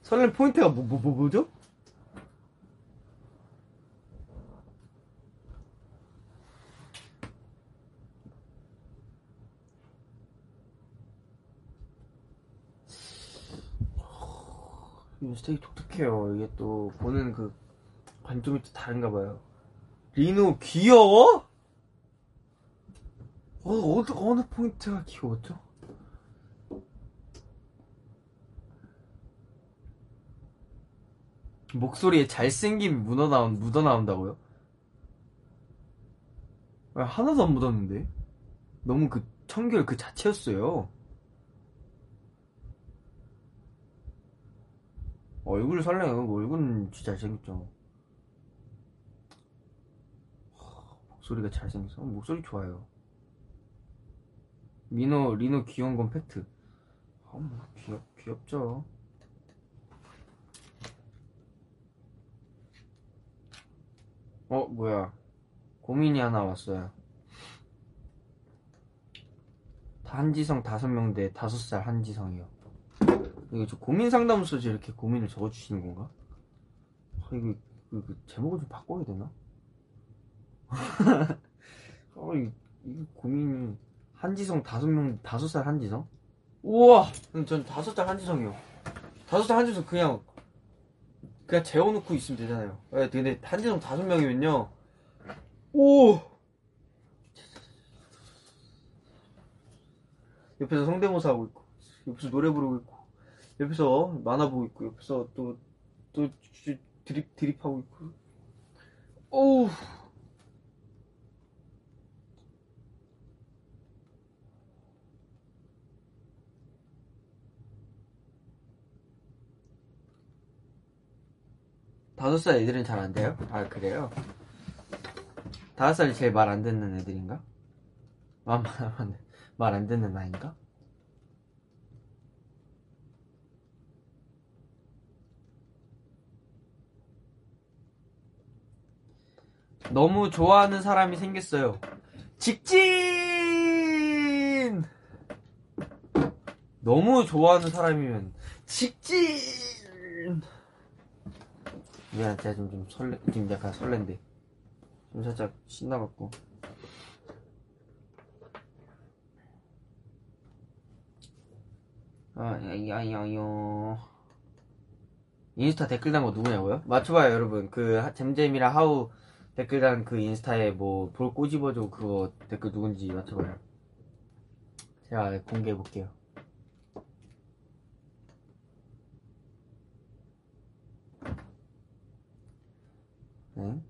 설렘 포인트가 뭐죠? 이거 되게 독특해요. 이게 또 보는 그 관점이 또 다른가 봐요. 리노 귀여워? 어느 포인트가 귀여웠죠? 목소리에 잘생김 묻어나온다고요? 하나도 안 묻었는데? 너무 그 청결 그 자체였어요. 얼굴 설레요. 얼굴은 진짜 잘생겼죠. 목소리가 잘생겼어. 목소리 좋아요. 리노 귀여운 건 팩트. 귀엽죠. 뭐야. 고민이 하나 왔어요. 한지성 5명 대 5살 한지성이요. 이거 저 고민 상담소에서 이렇게 고민을 적어주시는 건가? 이거 제목을 좀 바꿔야 되나? 이거 고민이. 한지성 5명, 5살 한지성? 우와! 전 5살 한지성이요. 5살 한지성 그냥 재워놓고 있으면 되잖아요. 근데 한지성 5명이면요. 오! 옆에서 성대모사 하고 있고, 옆에서 노래 부르고 있고, 옆에서 만화 보고 있고, 옆에서 또 드립하고 있고. 오우! 다섯 살 애들은 잘 안 돼요? 아, 그래요? 5살이 제일 말 안 듣는 애들인가? 말 안 듣는 나이인가? 너무 좋아하는 사람이 생겼어요. 직진! 너무 좋아하는 사람이면 직진! 미안, 제가 지금 약간 설렌데. 좀 살짝 신나갖고. 아야야요. 인스타 댓글 단 거 누구냐고요? 맞춰봐요, 여러분. 그, 잼잼이랑 하우 댓글 단 그 인스타에 뭐, 볼 꼬집어줘 그거 댓글 누군지 맞춰봐요. 제가 공개해볼게요. 응?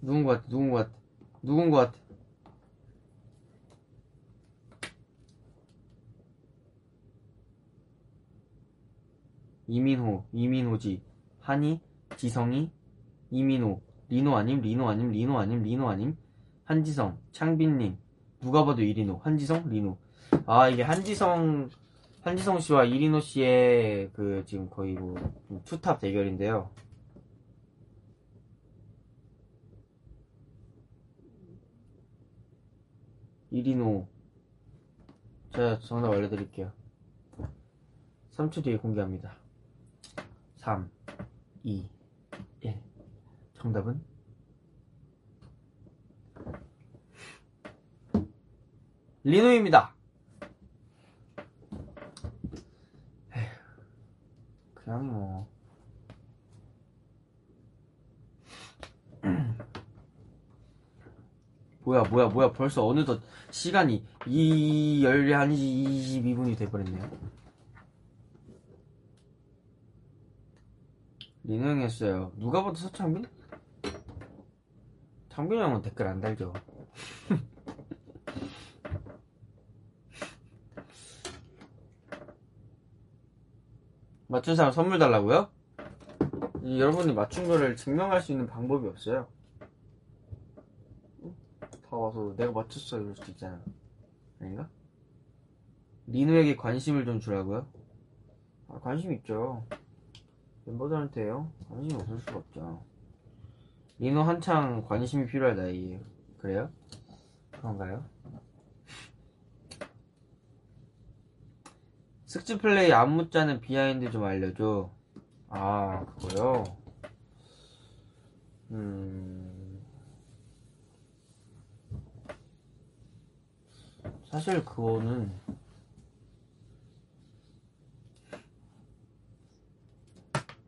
누군 것 같아. 이민호지. 한이, 지성이, 이민호. 리노 아님. 한지성, 창빈님. 누가 봐도 이리노. 한지성, 리노. 아, 이게 한지성 씨와 이리노 씨의 그 지금 거의 뭐 투탑 대결인데요. 이리노. 제가 정답 알려드릴게요. 3초 뒤에 공개합니다. 3, 2, 1. 정답은? 리노입니다. 그냥 뭐 뭐야 벌써 어느덧 시간이 22분이 돼버렸네요. 리노형 했어요. 누가 봐도 서창빈? 창빈 형은 댓글 안 달죠. 맞춘 사람 선물 달라고요? 여러분이 맞춘 거를 증명할 수 있는 방법이 없어요. 다 와서 내가 맞췄어 이럴 수도 있잖아. 아닌가? 리노에게 관심을 좀 주라고요? 아, 관심 있죠. 멤버들한테요? 관심이 없을 수가 없죠. 리노 한창 관심이 필요할 나이에요. 그래요? 그런가요? 슥지플레이 안무 짜는 비하인드 좀 알려줘. 아, 그거요? 사실 그거는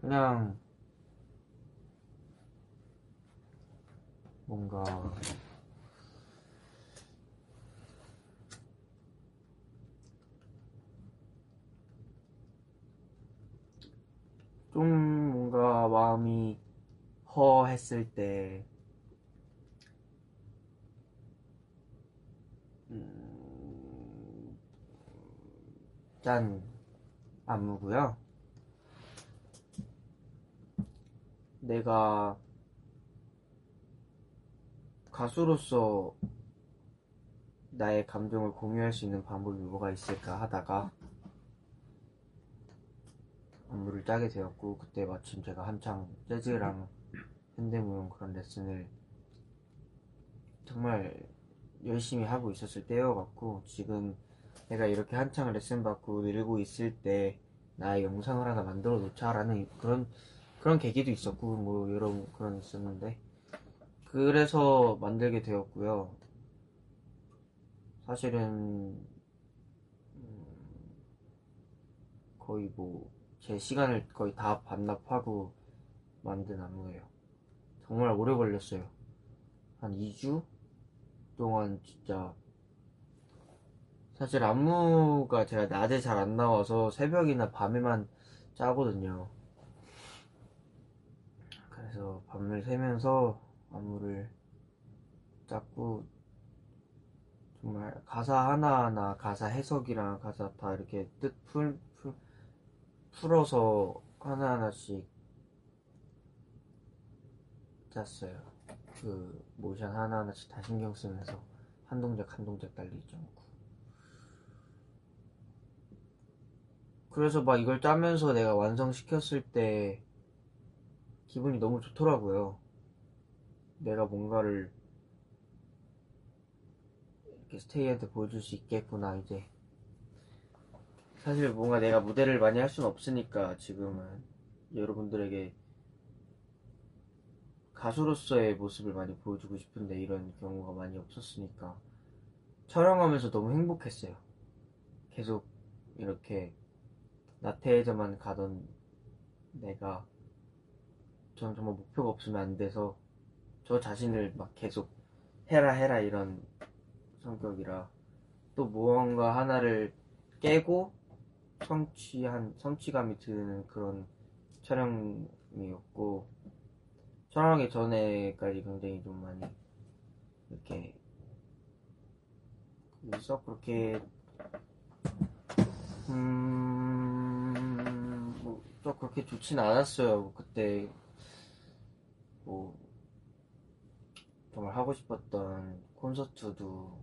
그냥 뭔가 좀 뭔가 마음이 허했을 때 짠 안무고요. 내가 가수로서 나의 감정을 공유할 수 있는 방법이 뭐가 있을까 하다가 안무를 짜게 되었고, 그때 마침 제가 한창 재즈랑 현대무용 그런 레슨을 정말 열심히 하고 있었을 때여갖고, 지금 내가 이렇게 한창 레슨 받고 늘고 있을 때 나의 영상을 하나 만들어 놓자라는 그런 계기도 있었고, 뭐 여러 그런 있었는데, 그래서 만들게 되었고요. 사실은 거의 뭐 제 시간을 거의 다 반납하고 만든 안무예요. 정말 오래 걸렸어요. 한 2주 동안 진짜. 사실 안무가 제가 낮에 잘 안 나와서 새벽이나 밤에만 짜거든요. 그래서 밤을 새면서 안무를 짰고, 정말 가사 하나하나, 가사 해석이랑 가사 다 이렇게 뜻 풀어서 하나하나씩 짰어요. 그 모션 하나하나씩 다 신경 쓰면서 한 동작 한 동작 달리지 않고. 그래서 막 이걸 짜면서 내가 완성시켰을 때 기분이 너무 좋더라고요. 내가 뭔가를 이렇게 스테이한테 보여줄 수 있겠구나. 이제 사실 뭔가 내가 무대를 많이 할 수는 없으니까, 지금은 여러분들에게 가수로서의 모습을 많이 보여주고 싶은데 이런 경우가 많이 없었으니까 촬영하면서 너무 행복했어요. 계속 이렇게 나태해져만 가던 내가, 저는 정말 목표가 없으면 안 돼서 저 자신을 막 계속 해라 이런 성격이라, 또 무언가 하나를 깨고 성취감이 드는 그런 촬영이었고, 촬영하기 전에까지 굉장히 좀 많이 이렇게 썩 그렇게 또 그렇게 좋진 않았어요. 그때 뭐 정말 하고 싶었던 콘서트도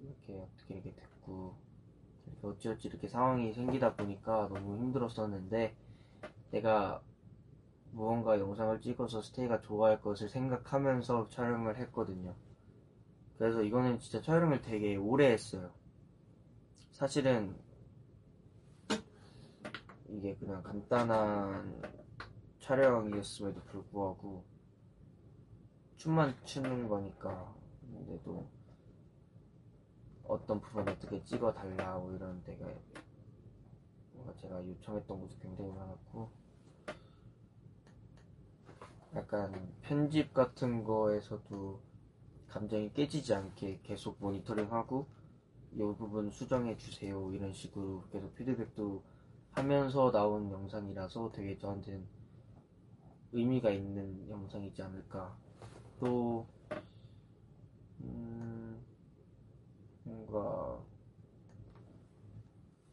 이렇게 어떻게 이렇게 됐고, 어찌어찌 이렇게 상황이 생기다 보니까 너무 힘들었었는데, 내가 무언가 영상을 찍어서 스테이가 좋아할 것을 생각하면서 촬영을 했거든요. 그래서 이거는 진짜 촬영을 되게 오래 했어요. 사실은 이게 그냥 간단한 촬영이었음에도 불구하고 춤만 추는 거니까, 근데도 어떤 부분 어떻게 찍어달라 뭐 이런 데가 제가 요청했던 것도 굉장히 많았고, 약간 편집 같은 거에서도 감정이 깨지지 않게 계속 모니터링하고 이 부분 수정해 주세요 이런 식으로 계속 피드백도 하면서 나온 영상이라서 되게 저한테는 의미가 있는 영상이지 않을까. 또 뭔가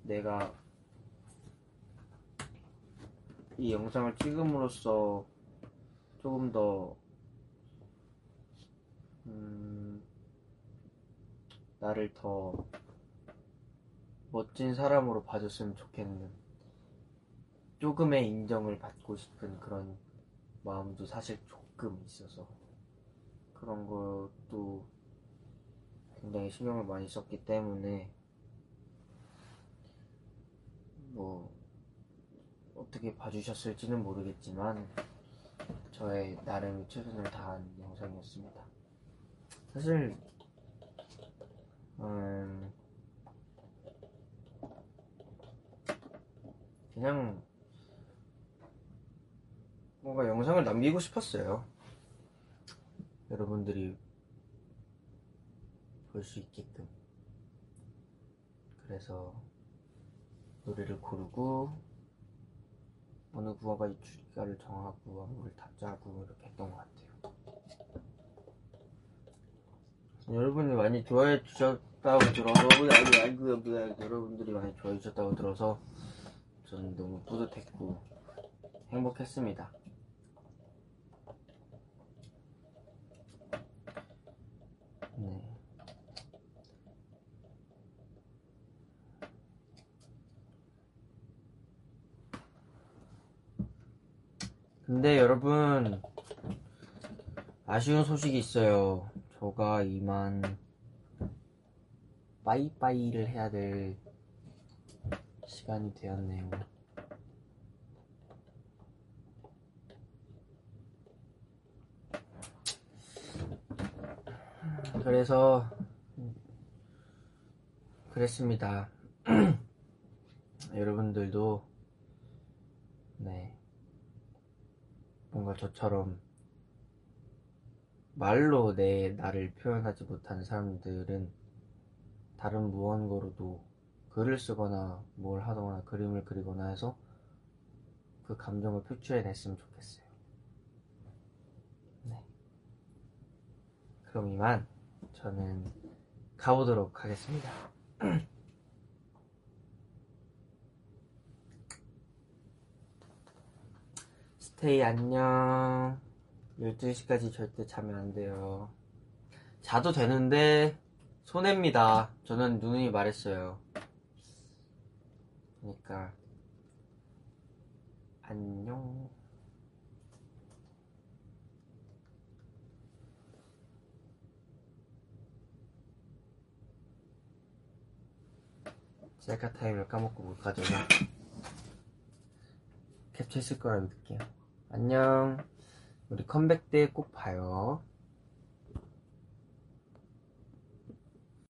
내가 이 영상을 찍음으로써 조금 더 나를 더 멋진 사람으로 봐줬으면 좋겠는, 조금의 인정을 받고 싶은 그런 마음도 사실 조금 있어서 그런 것도 굉장히 신경을 많이 썼기 때문에 뭐 어떻게 봐주셨을지는 모르겠지만 저의 나름 최선을 다한 영상이었습니다. 사실 그냥 뭔가 영상을 남기고 싶었어요. 여러분들이 볼 수 있게끔. 그래서 노래를 고르고 어느 구호가 주가를 정하고 안무를 다 짜고 이렇게 했던 것 같아요. 여러분이 많이 좋아해 주셨다고 들어서 여러분들이 많이 좋아해 주셨다고 들어서 저는 너무 뿌듯했고 행복했습니다. 네. 근데 여러분 아쉬운 소식이 있어요. 제가 이만 빠이빠이를 해야 될 시간이 되었네요. 그래서 그랬습니다. 여러분들도 네 뭔가 저처럼 말로 내 나를 표현하지 못하는 사람들은 다른 무언가로도 글을 쓰거나 뭘 하거나 그림을 그리거나 해서 그 감정을 표출해냈으면 좋겠어요. 네. 그럼 이만 저는 가보도록 하겠습니다. 스테이 안녕. 12시까지 절대 자면 안 돼요. 자도 되는데 손해입니다. 저는 누누이 말했어요. 그러니까 안녕. 셀카 타임을 까먹고 못 가져요. 캡처했을 거라 믿을게요. 안녕. 우리 컴백 때 꼭 봐요.